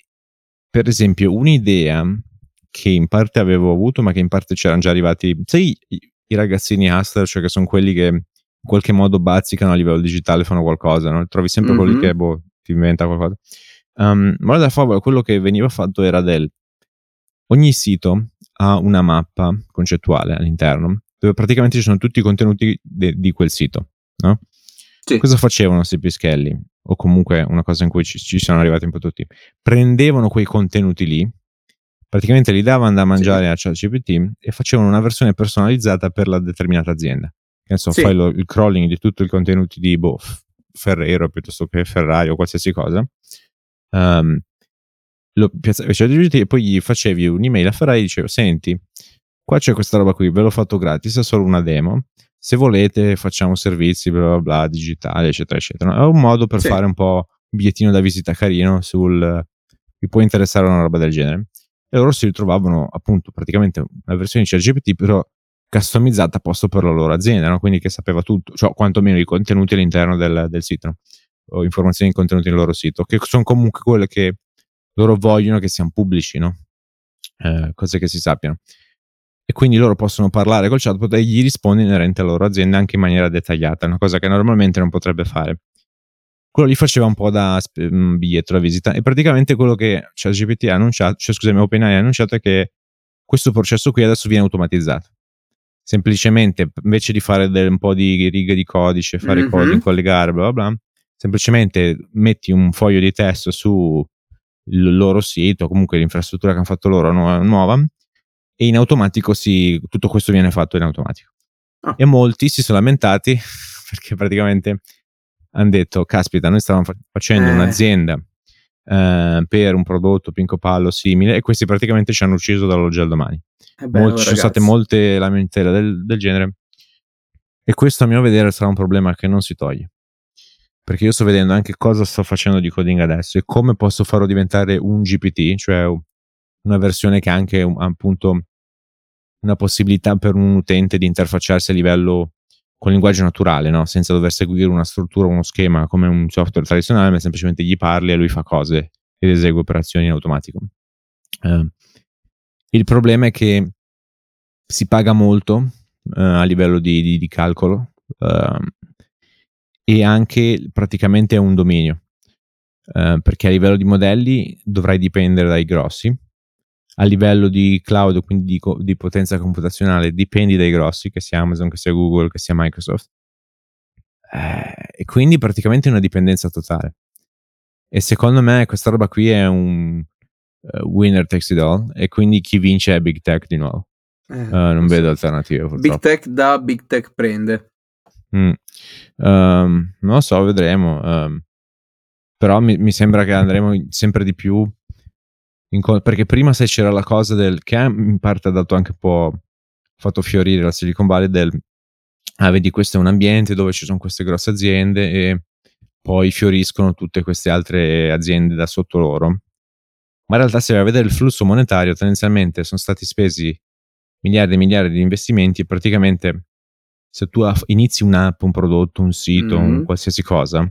per esempio un'idea che in parte avevo avuto, ma che in parte c'erano già arrivati, sai, i ragazzini hustler, cioè che sono quelli che in qualche modo bazzicano a livello digitale, fanno qualcosa, no? Trovi sempre quelli che ti inventa qualcosa. Ma della favola, quello che veniva fatto era ogni sito ha una mappa concettuale all'interno dove praticamente ci sono tutti i contenuti di quel sito, no? Sì. Cosa facevano questi pischelli, o comunque una cosa in cui ci sono arrivati un po' tutti? Prendevano quei contenuti lì, praticamente li davano da mangiare a ChatGPT e facevano una versione personalizzata per la determinata azienda. Fai il crawling di tutti i contenuti di Ferrero piuttosto che Ferrari o qualsiasi cosa, lo piazzavi e poi gli facevi un'email a Ferrari e dicevo senti, qua c'è questa roba qui, ve l'ho fatto gratis, è solo una demo, se volete facciamo servizi bla bla bla digitale eccetera eccetera. È un modo per fare un po' un bigliettino da visita carino sul vi può interessare una roba del genere, e loro si ritrovavano appunto praticamente una versione di ChatGPT però customizzata a posto per la loro azienda, no? Quindi che sapeva tutto, cioè quantomeno i contenuti all'interno del sito, no? O informazioni contenuti nel loro sito, che sono comunque quelle che loro vogliono che siano pubblici, no? Cose che si sappiano. E quindi loro possono parlare col chatbot e gli risponde inerente alla loro azienda anche in maniera dettagliata, una cosa che normalmente non potrebbe fare. Quello lì faceva un po' da biglietto da visita, e praticamente quello che ChatGPT ha annunciato, cioè scusami, OpenAI ha annunciato, è che questo processo qui adesso viene automatizzato. Semplicemente invece di fare un po' di righe di codice, fare coding, collegare, bla bla bla, semplicemente metti un foglio di testo su il loro sito, comunque l'infrastruttura che hanno fatto loro nuova, e in automatico tutto questo viene fatto in automatico. Oh. E molti si sono lamentati perché praticamente hanno detto caspita, noi stavamo facendo un'azienda per un prodotto pinco pallo simile, e questi praticamente ci hanno ucciso dall'oggi al domani. Ci sono state molte lamentele del genere, e questo a mio vedere sarà un problema che non si toglie, perché io sto vedendo anche cosa sto facendo di coding adesso e come posso farlo diventare un GPT, cioè una versione che ha anche appunto una possibilità per un utente di interfacciarsi a livello con linguaggio naturale, no? Senza dover seguire una struttura, uno schema come un software tradizionale, ma semplicemente gli parli e lui fa cose ed esegue operazioni in automatico. Il problema è che si paga molto a livello di calcolo, e anche praticamente è un dominio, perché a livello di modelli dovrai dipendere dai grossi, a livello di cloud, quindi di potenza computazionale, dipendi dai grossi, che sia Amazon, che sia Google, che sia Microsoft, e quindi praticamente è una dipendenza totale. E secondo me questa roba qui è un winner takes it all, e quindi chi vince è Big Tech di nuovo. Non vedo alternative, purtroppo. Big Tech dà, Big Tech prende. Non lo so, vedremo. Però mi sembra che andremo sempre di più perché prima, se c'era la cosa del che in parte ha dato anche un po', fatto fiorire la Silicon Valley, del vedi, questo è un ambiente dove ci sono queste grosse aziende e poi fioriscono tutte queste altre aziende da sotto loro. Ma in realtà, se vai a vedere il flusso monetario, tendenzialmente sono stati spesi miliardi e miliardi di investimenti, e praticamente se tu inizi un'app, un prodotto, un sito, un qualsiasi cosa,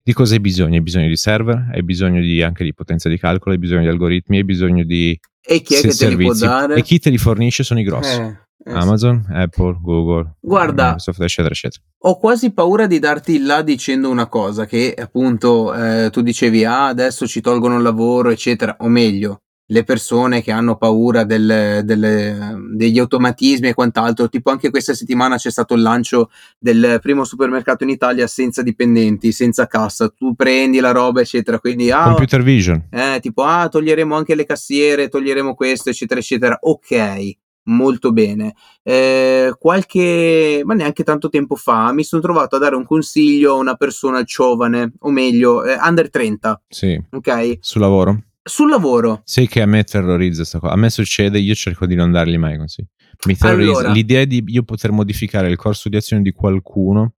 di cosa hai bisogno? Hai bisogno di server, hai bisogno anche di potenza di calcolo, hai bisogno di algoritmi, hai bisogno di e chi è che servizi. Te li può dare? E chi te li fornisce sono i grossi. Amazon, Apple, Google, guarda, Microsoft, eccetera, eccetera. Ho quasi paura di darti là dicendo una cosa, che appunto tu dicevi, adesso ci tolgono il lavoro, eccetera, o meglio, le persone che hanno paura degli automatismi e quant'altro. Tipo, anche questa settimana c'è stato il lancio del primo supermercato in Italia senza dipendenti, senza cassa, tu prendi la roba, eccetera, quindi computer vision, tipo toglieremo anche le cassiere, toglieremo questo, eccetera, eccetera. Ok, molto bene. Ma neanche tanto tempo fa mi sono trovato a dare un consiglio a una persona giovane, o meglio under 30, sì, ok, sul lavoro. Sai che a me terrorizza sta cosa. A me succede, io cerco di non dargli mai consigli. Mi terrorizza. Allora, l'idea di io poter modificare il corso di azione di qualcuno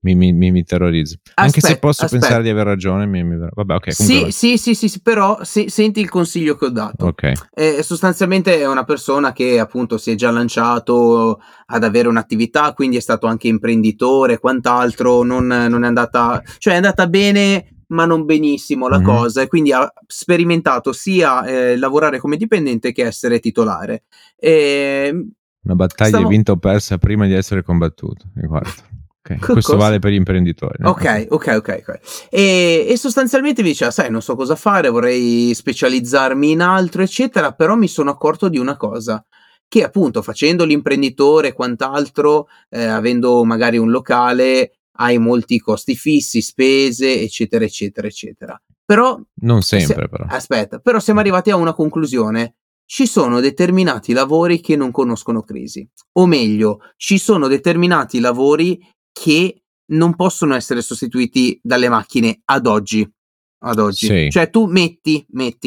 mi terrorizza. Anche se posso pensare di aver ragione, vabbè, ok. Sì, però senti il consiglio che ho dato. Okay. Sostanzialmente è una persona che appunto si è già lanciato ad avere un'attività, quindi è stato anche imprenditore, quant'altro, non è andata, cioè è andata bene, ma non benissimo la cosa, e quindi ha sperimentato sia lavorare come dipendente che essere titolare. Una battaglia vinta o persa prima di essere combattuto. Okay. Questo vale per gli imprenditori. No? Ok. E sostanzialmente mi diceva, sai, non so cosa fare, vorrei specializzarmi in altro, eccetera, però mi sono accorto di una cosa, che appunto facendo l'imprenditore e quant'altro, avendo magari un locale, hai molti costi fissi, spese, eccetera, eccetera, eccetera. Però non sempre, però siamo arrivati a una conclusione. Ci sono determinati lavori che non conoscono crisi, o meglio, ci sono determinati lavori che non possono essere sostituiti dalle macchine ad oggi. Sì. Cioè tu metti,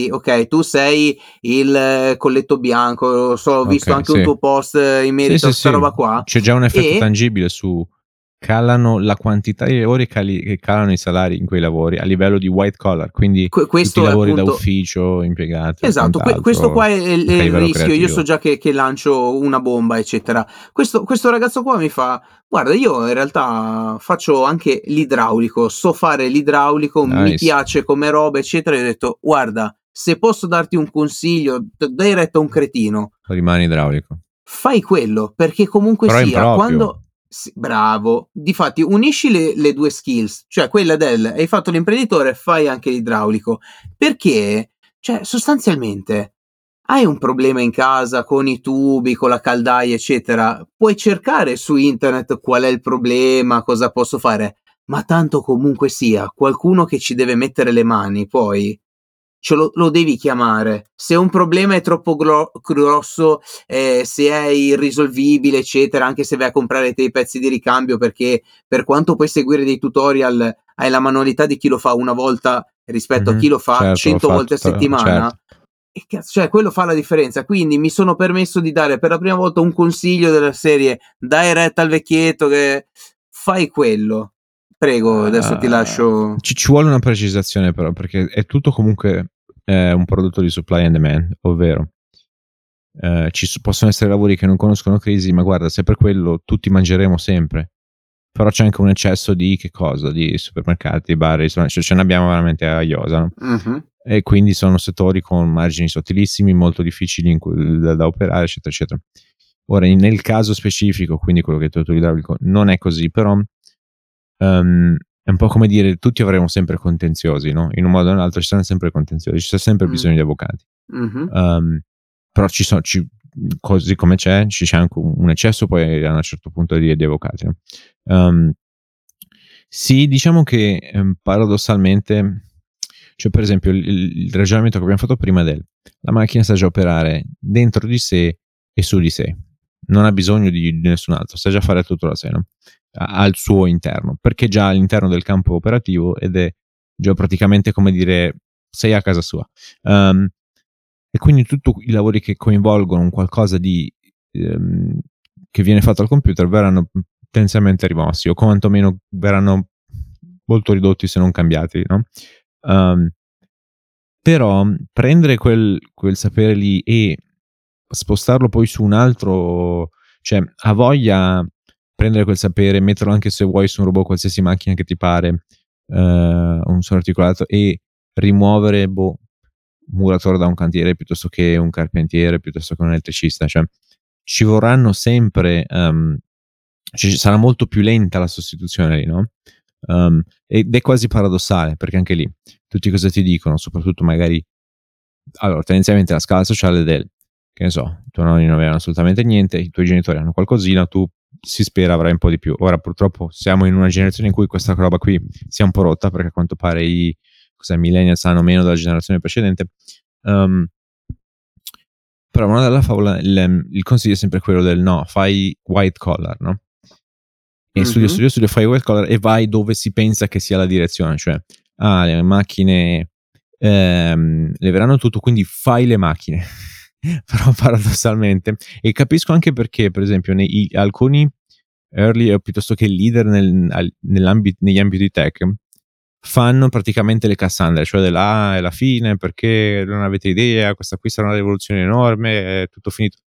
ok, tu sei il colletto bianco, ho visto anche un tuo post in merito a questa roba qua. C'è già un effetto tangibile su calano la quantità di lavori che calano i salari in quei lavori a livello di white collar, quindi tutti i lavori appunto da ufficio, impiegati, esatto, questo qua è il rischio creativo. Io so già che lancio una bomba, eccetera. Questo ragazzo qua mi fa, guarda, io in realtà faccio anche l'idraulico, so fare l'idraulico, nice, mi piace come roba, eccetera, e ho detto, guarda, se posso darti un consiglio, dai retta a un cretino, rimani idraulico, fai quello, perché comunque però sia, quando... Bravo, difatti unisci le due skills, cioè quella del hai fatto l'imprenditore, fai anche l'idraulico, perché cioè sostanzialmente hai un problema in casa con i tubi, con la caldaia, eccetera, puoi cercare su internet qual è il problema, cosa posso fare, ma tanto comunque sia qualcuno che ci deve mettere le mani, poi lo devi chiamare. Se un problema è troppo grosso, se è irrisolvibile, eccetera, anche se vai a comprare dei pezzi di ricambio, perché per quanto puoi seguire dei tutorial, hai la manualità di chi lo fa una volta rispetto a chi lo fa 100 volte a settimana. Certo. E cazzo, cioè quello fa la differenza. Quindi mi sono permesso di dare per la prima volta un consiglio della serie, dai retta al vecchietto che fai quello. Prego, adesso ti lascio. Ci vuole una precisazione però, perché è tutto comunque un prodotto di supply and demand, ovvero possono essere lavori che non conoscono crisi, ma guarda, se per quello tutti mangeremo sempre, però c'è anche un eccesso di che cosa? Di supermercati, bar, ristoranti, cioè ce ne abbiamo veramente a iosa, no? E quindi sono settori con margini sottilissimi, molto difficili da operare, eccetera, eccetera. Ora, nel caso specifico, quindi quello che ti ho autorizzato, non è così, però è un po' come dire, tutti avremo sempre contenziosi, no? In un modo o nell'altro ci saranno sempre contenziosi, ci sarà sempre bisogno di avvocati. Mm-hmm. Però ci sono, così come c'è anche un eccesso poi a un certo punto di avvocati, no? Sì, diciamo che paradossalmente, cioè per esempio il ragionamento che abbiamo fatto prima la macchina sta già operare dentro di sé e su di sé, non ha bisogno di nessun altro, sta già a fare tutto da sé, no? Al suo interno, perché già all'interno del campo operativo ed è già praticamente come dire sei a casa sua, e quindi tutti i lavori che coinvolgono un qualcosa di che viene fatto al computer verranno potenzialmente rimossi o quantomeno verranno molto ridotti se non cambiati, no? Però prendere quel sapere lì e spostarlo poi su un altro, cioè ha voglia prendere quel sapere, metterlo anche se vuoi su un robot, qualsiasi macchina che ti pare, un suono articolato, e rimuovere un muratore da un cantiere piuttosto che un carpentiere piuttosto che un elettricista, cioè ci vorranno sempre, cioè, sarà molto più lenta la sostituzione lì, no? Ed è quasi paradossale, perché anche lì tutti cosa ti dicono, soprattutto magari, allora tendenzialmente la scala sociale del, che ne so, tuoi nonni non avevano assolutamente niente, i tuoi genitori hanno qualcosina, tu si spera avrai un po' di più. Ora purtroppo siamo in una generazione in cui questa roba qui si è un po' rotta, perché a quanto pare i millennials hanno meno della generazione precedente, però una della favola, il consiglio è sempre quello del no, fai white collar, no? E mm-hmm. studio, fai white collar e vai dove si pensa che sia la direzione, cioè le macchine leveranno tutto, quindi fai le macchine. Però paradossalmente, e capisco anche perché, per esempio, alcuni early piuttosto che leader negli ambiti tech fanno praticamente le Cassandra, cioè della è la fine, perché non avete idea, questa qui sarà una rivoluzione enorme, è tutto finito.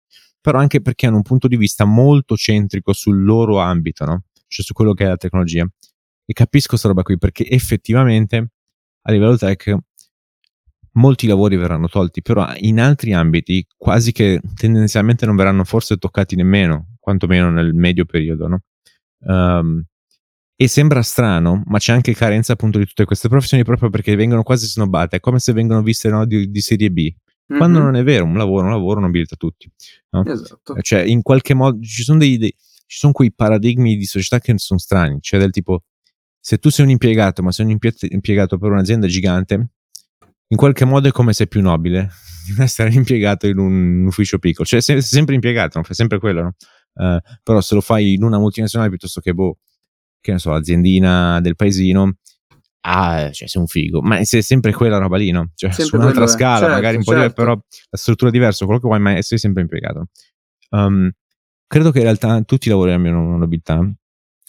Però anche perché hanno un punto di vista molto centrico sul loro ambito, no? Cioè su quello che è la tecnologia. E capisco questa roba qui, perché effettivamente a livello tech molti lavori verranno tolti, però in altri ambiti quasi che tendenzialmente non verranno forse toccati nemmeno, quantomeno nel medio periodo, no? E sembra strano, ma c'è anche carenza appunto di tutte queste professioni, proprio perché vengono quasi snobbate, è come se vengono viste, no, di serie B, mm-hmm. quando non è vero, un lavoro non abilita tutti, no? Esatto. Cioè in qualche modo ci sono quei paradigmi di società che sono strani, cioè del tipo, se tu sei un impiegato, ma sei un impiegato per un'azienda gigante, in qualche modo è come se è più nobile di essere impiegato in un ufficio piccolo, cioè sei sempre impiegato, non fai sempre quello, no? Però se lo fai in una multinazionale piuttosto che che ne so, l'aziendina del paesino, cioè sei un figo, ma sei sempre quella roba lì, no? Cioè sempre su un'altra scala, certo, magari un po' certo. Però la struttura è diversa, quello che vuoi, ma sei sempre impiegato. Credo che in realtà tutti i lavori abbiano un'abilità,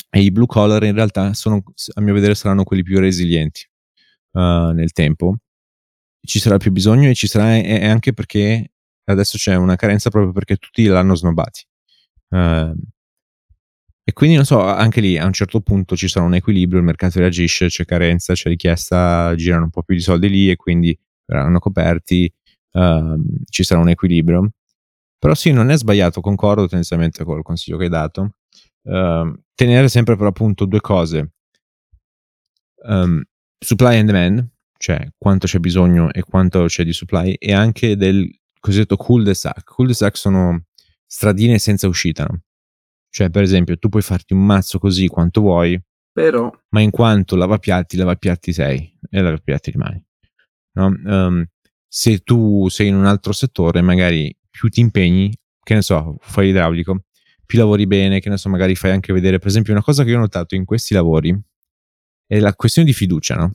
e i blue collar in realtà sono, a mio vedere, saranno quelli più resilienti nel tempo. Ci sarà più bisogno, e ci sarà, e anche perché adesso c'è una carenza, proprio perché tutti l'hanno snobbati, e quindi non so, anche lì a un certo punto ci sarà un equilibrio, il mercato reagisce, c'è carenza, c'è richiesta, girano un po' più di soldi lì e quindi verranno coperti, ci sarà un equilibrio. Però sì, non è sbagliato, concordo tendenzialmente col consiglio che hai dato, tenere sempre però appunto due cose, supply and demand, cioè quanto c'è bisogno e quanto c'è di supply, e anche del cosiddetto cul-de-sac. Cul-de-sac sono stradine senza uscita, no? Cioè per esempio tu puoi farti un mazzo così quanto vuoi, però ma in quanto lavapiatti sei e lavapiatti rimani, no? Se tu sei in un altro settore, magari più ti impegni, che ne so, fai idraulico, più lavori bene, che ne so, magari fai anche vedere, per esempio una cosa che io ho notato in questi lavori è la questione di fiducia, no?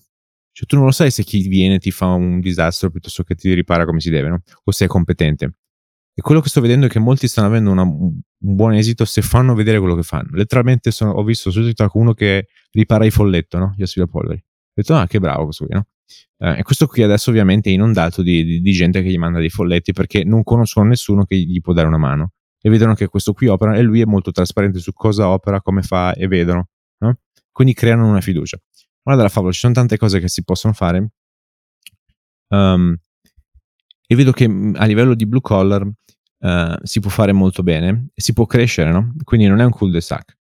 Cioè tu non lo sai se chi viene ti fa un disastro piuttosto che ti ripara come si deve, no? O se è competente. E quello che sto vedendo è che molti stanno avendo un buon esito se fanno vedere quello che fanno. Letteralmente ho visto su TikTok uno che ripara il folletto, no? Gli aspirapolveri. Ho detto, ah, che bravo questo qui, no? E questo qui adesso ovviamente è inondato di gente che gli manda dei folletti, perché non conoscono nessuno che gli può dare una mano. E vedono che questo qui opera, e lui è molto trasparente su cosa opera, come fa, e vedono, no? Quindi creano una fiducia. Guarda la favola, ci sono tante cose che si possono fare, e vedo che a livello di blue collar si può fare molto bene e si può crescere, no? Quindi non è un cul-de-sac.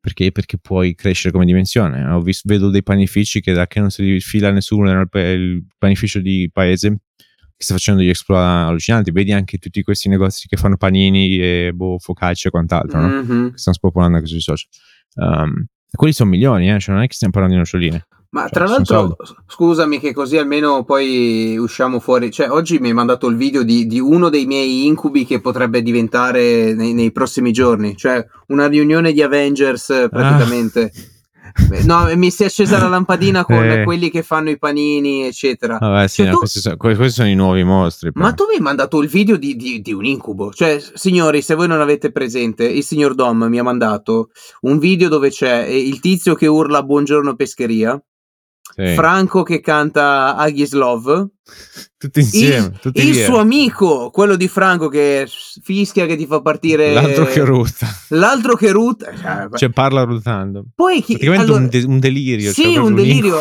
Perché? Perché puoi crescere come dimensione. Ho visto, vedo dei panifici che da che non si fila nessuno nel il panificio di paese che sta facendo degli exploit allucinanti. Vedi anche tutti questi negozi che fanno panini e focaccia e quant'altro, no? Che stanno spopolando anche sui social. Quelli sono milioni, cioè non è che stiamo parlando di noccioline. Ma cioè, tra l'altro, scusami, che così almeno poi usciamo fuori, cioè oggi mi hai mandato il video di uno dei miei incubi che potrebbe diventare nei prossimi giorni, cioè una riunione di Avengers praticamente. No, mi si è accesa la lampadina con quelli che fanno i panini eccetera. Vabbè, sì, cioè, no, questi sono i nuovi mostri però. Ma tu mi hai mandato il video di un incubo, cioè signori, se voi non avete presente, il signor Dom mi ha mandato un video dove c'è il tizio che urla "Buongiorno pescheria", sì, Franco che canta Agislov, tutti insieme, il suo amico, quello di Franco che fischia, che ti fa partire l'altro che ruta, cioè parla rutando, poi praticamente allora, un delirio, sì, cioè un delirio,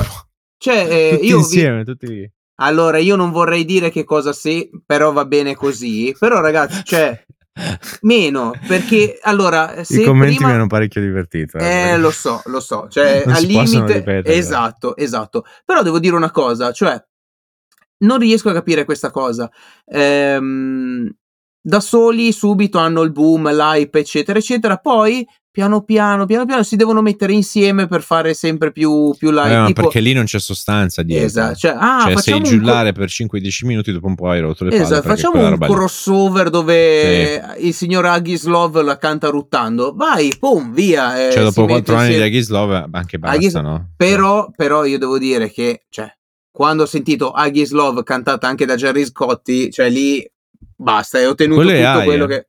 cioè tutti io insieme, tutti lì. Allora io non vorrei dire che cosa sì, però va bene così, però ragazzi, cioè meno, perché allora se i commenti prima mi hanno parecchio divertito, lo so, cioè al limite ripetere, esatto, però devo dire una cosa, cioè non riesco a capire questa cosa, da soli subito hanno il boom, l'hype eccetera, poi piano piano si devono mettere insieme per fare sempre più live, no, tipo, perché lì non c'è sostanza dietro, esatto, cioè sei giullare per 5-10 minuti, dopo un po' hai rotto le palle. Esatto, facciamo un crossover dove il signor Agislov la canta ruttando, vai, pum, via, cioè dopo 4 anni di Agislov anche basta, no? Però io devo dire che, cioè, quando ho sentito Agislov cantata anche da Jerry Scotti, cioè lì basta, hai ottenuto quello che...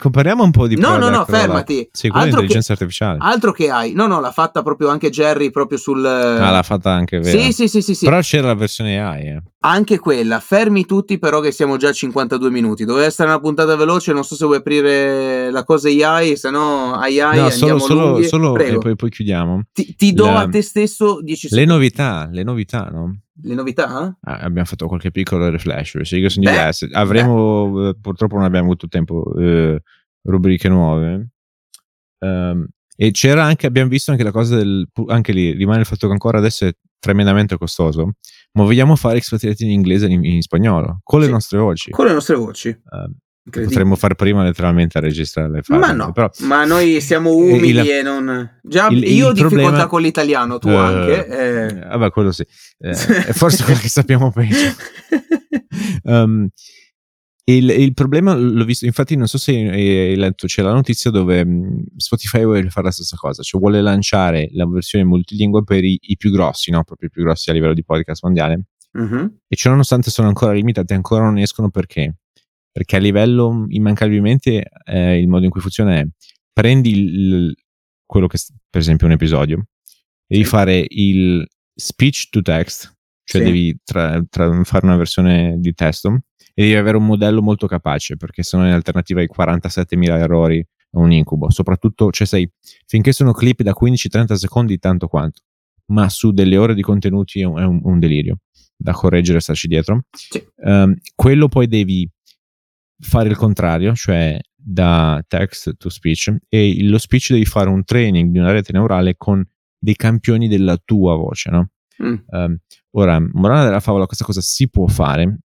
compariamo un po' di no, fermati. Sì, quella intelligenza artificiale. Altro che AI. No, l'ha fatta proprio anche Jerry, proprio sul... Ah, l'ha fatta anche, vero. Sì. Però c'era la versione AI, Anche quella. Fermi tutti, però, che siamo già a 52 minuti. Doveva essere una puntata veloce, non so se vuoi aprire la cosa AI, se no AI no, solo e poi chiudiamo. Ti do a te stesso 10 secondi. Le novità, no? Le novità? Abbiamo fatto qualche piccolo reflash, avremo purtroppo non abbiamo avuto tempo, rubriche nuove, e c'era anche, abbiamo visto anche la cosa del, anche lì rimane il fatto che ancora adesso è tremendamente costoso, ma vogliamo fare Expatriati in inglese e in spagnolo con le nostre voci, potremmo fare prima letteralmente a registrarle, ma noi siamo umili e non già io ho difficoltà con l'italiano, tu anche vabbè, quello sì, forse quello che sappiamo peggio. Il problema l'ho visto, infatti non so se hai letto, c'è la notizia dove Spotify vuole fare la stessa cosa, cioè vuole lanciare la versione multilingua per i più grossi, no? Proprio i più grossi a livello di podcast mondiale, e cioè nonostante sono ancora limitati, ancora non escono, perché a livello, immancabilmente, il modo in cui funziona è prendi quello che, per esempio, un episodio, devi fare il speech to text, cioè devi fare una versione di testo e devi avere un modello molto capace, perché sennò in alternativa ai 47.000 errori è un incubo, soprattutto, cioè finché sono clip da 15-30 secondi tanto quanto, ma su delle ore di contenuti è un delirio da correggere e starci dietro. Quello poi devi fare il contrario, cioè da text to speech, e lo speech devi fare un training di una rete neurale con dei campioni della tua voce, no? Ora, morale della favola, questa cosa si può fare,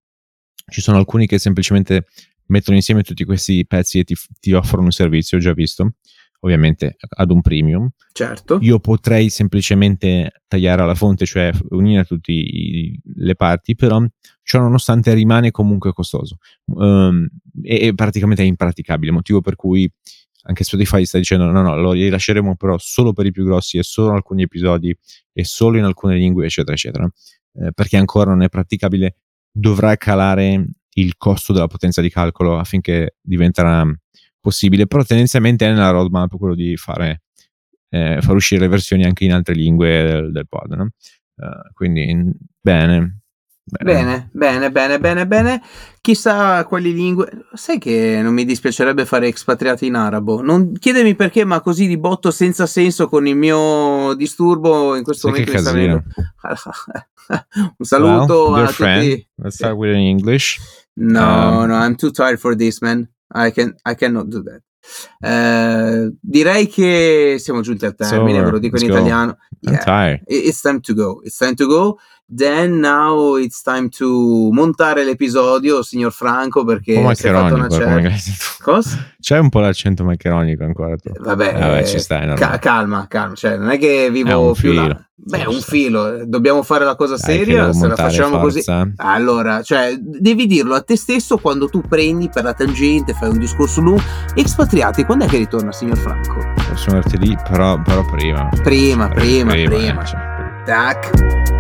ci sono alcuni che semplicemente mettono insieme tutti questi pezzi e ti offrono un servizio, ho già visto, ovviamente ad un premium. Certo. Io potrei semplicemente tagliare alla fonte, cioè unire tutte le parti, però ciò nonostante rimane comunque costoso, e praticamente è impraticabile, motivo per cui anche Spotify sta dicendo no, lo rilasceremo però solo per i più grossi e solo in alcuni episodi e solo in alcune lingue eccetera, perché ancora non è praticabile, dovrà calare il costo della potenza di calcolo affinché diventerà possibile, però tendenzialmente è nella roadmap quello di far uscire le versioni anche in altre lingue del pod, no? Quindi bene. Chissà quali lingue. Sai che non mi dispiacerebbe fare Expatriati in arabo, non chiedemi perché, ma così di botto, senza senso, con il mio disturbo in questo momento mi sta venendo. Un saluto a tutti. Let's start with English. No, I'm too tired for this, man. I cannot do that. Direi che siamo giunti al termine, ve lo dico in italiano. Yeah. It's time to go. Then now it's time to montare l'episodio, signor Franco, perché si è fatto una certa. Cosa? C'è un po' l'accento maccheronico ancora tu. Vabbè, ci stai. Calma, cioè non è che vivo più là. Beh, un filo, dobbiamo fare la cosa seria, se la facciamo forza. Così. Allora, cioè, devi dirlo a te stesso quando tu prendi per la tangente, fai un discorso lungo. Expatriati, quando è che ritorna, signor Franco? Sono martedì, però prima. Tac.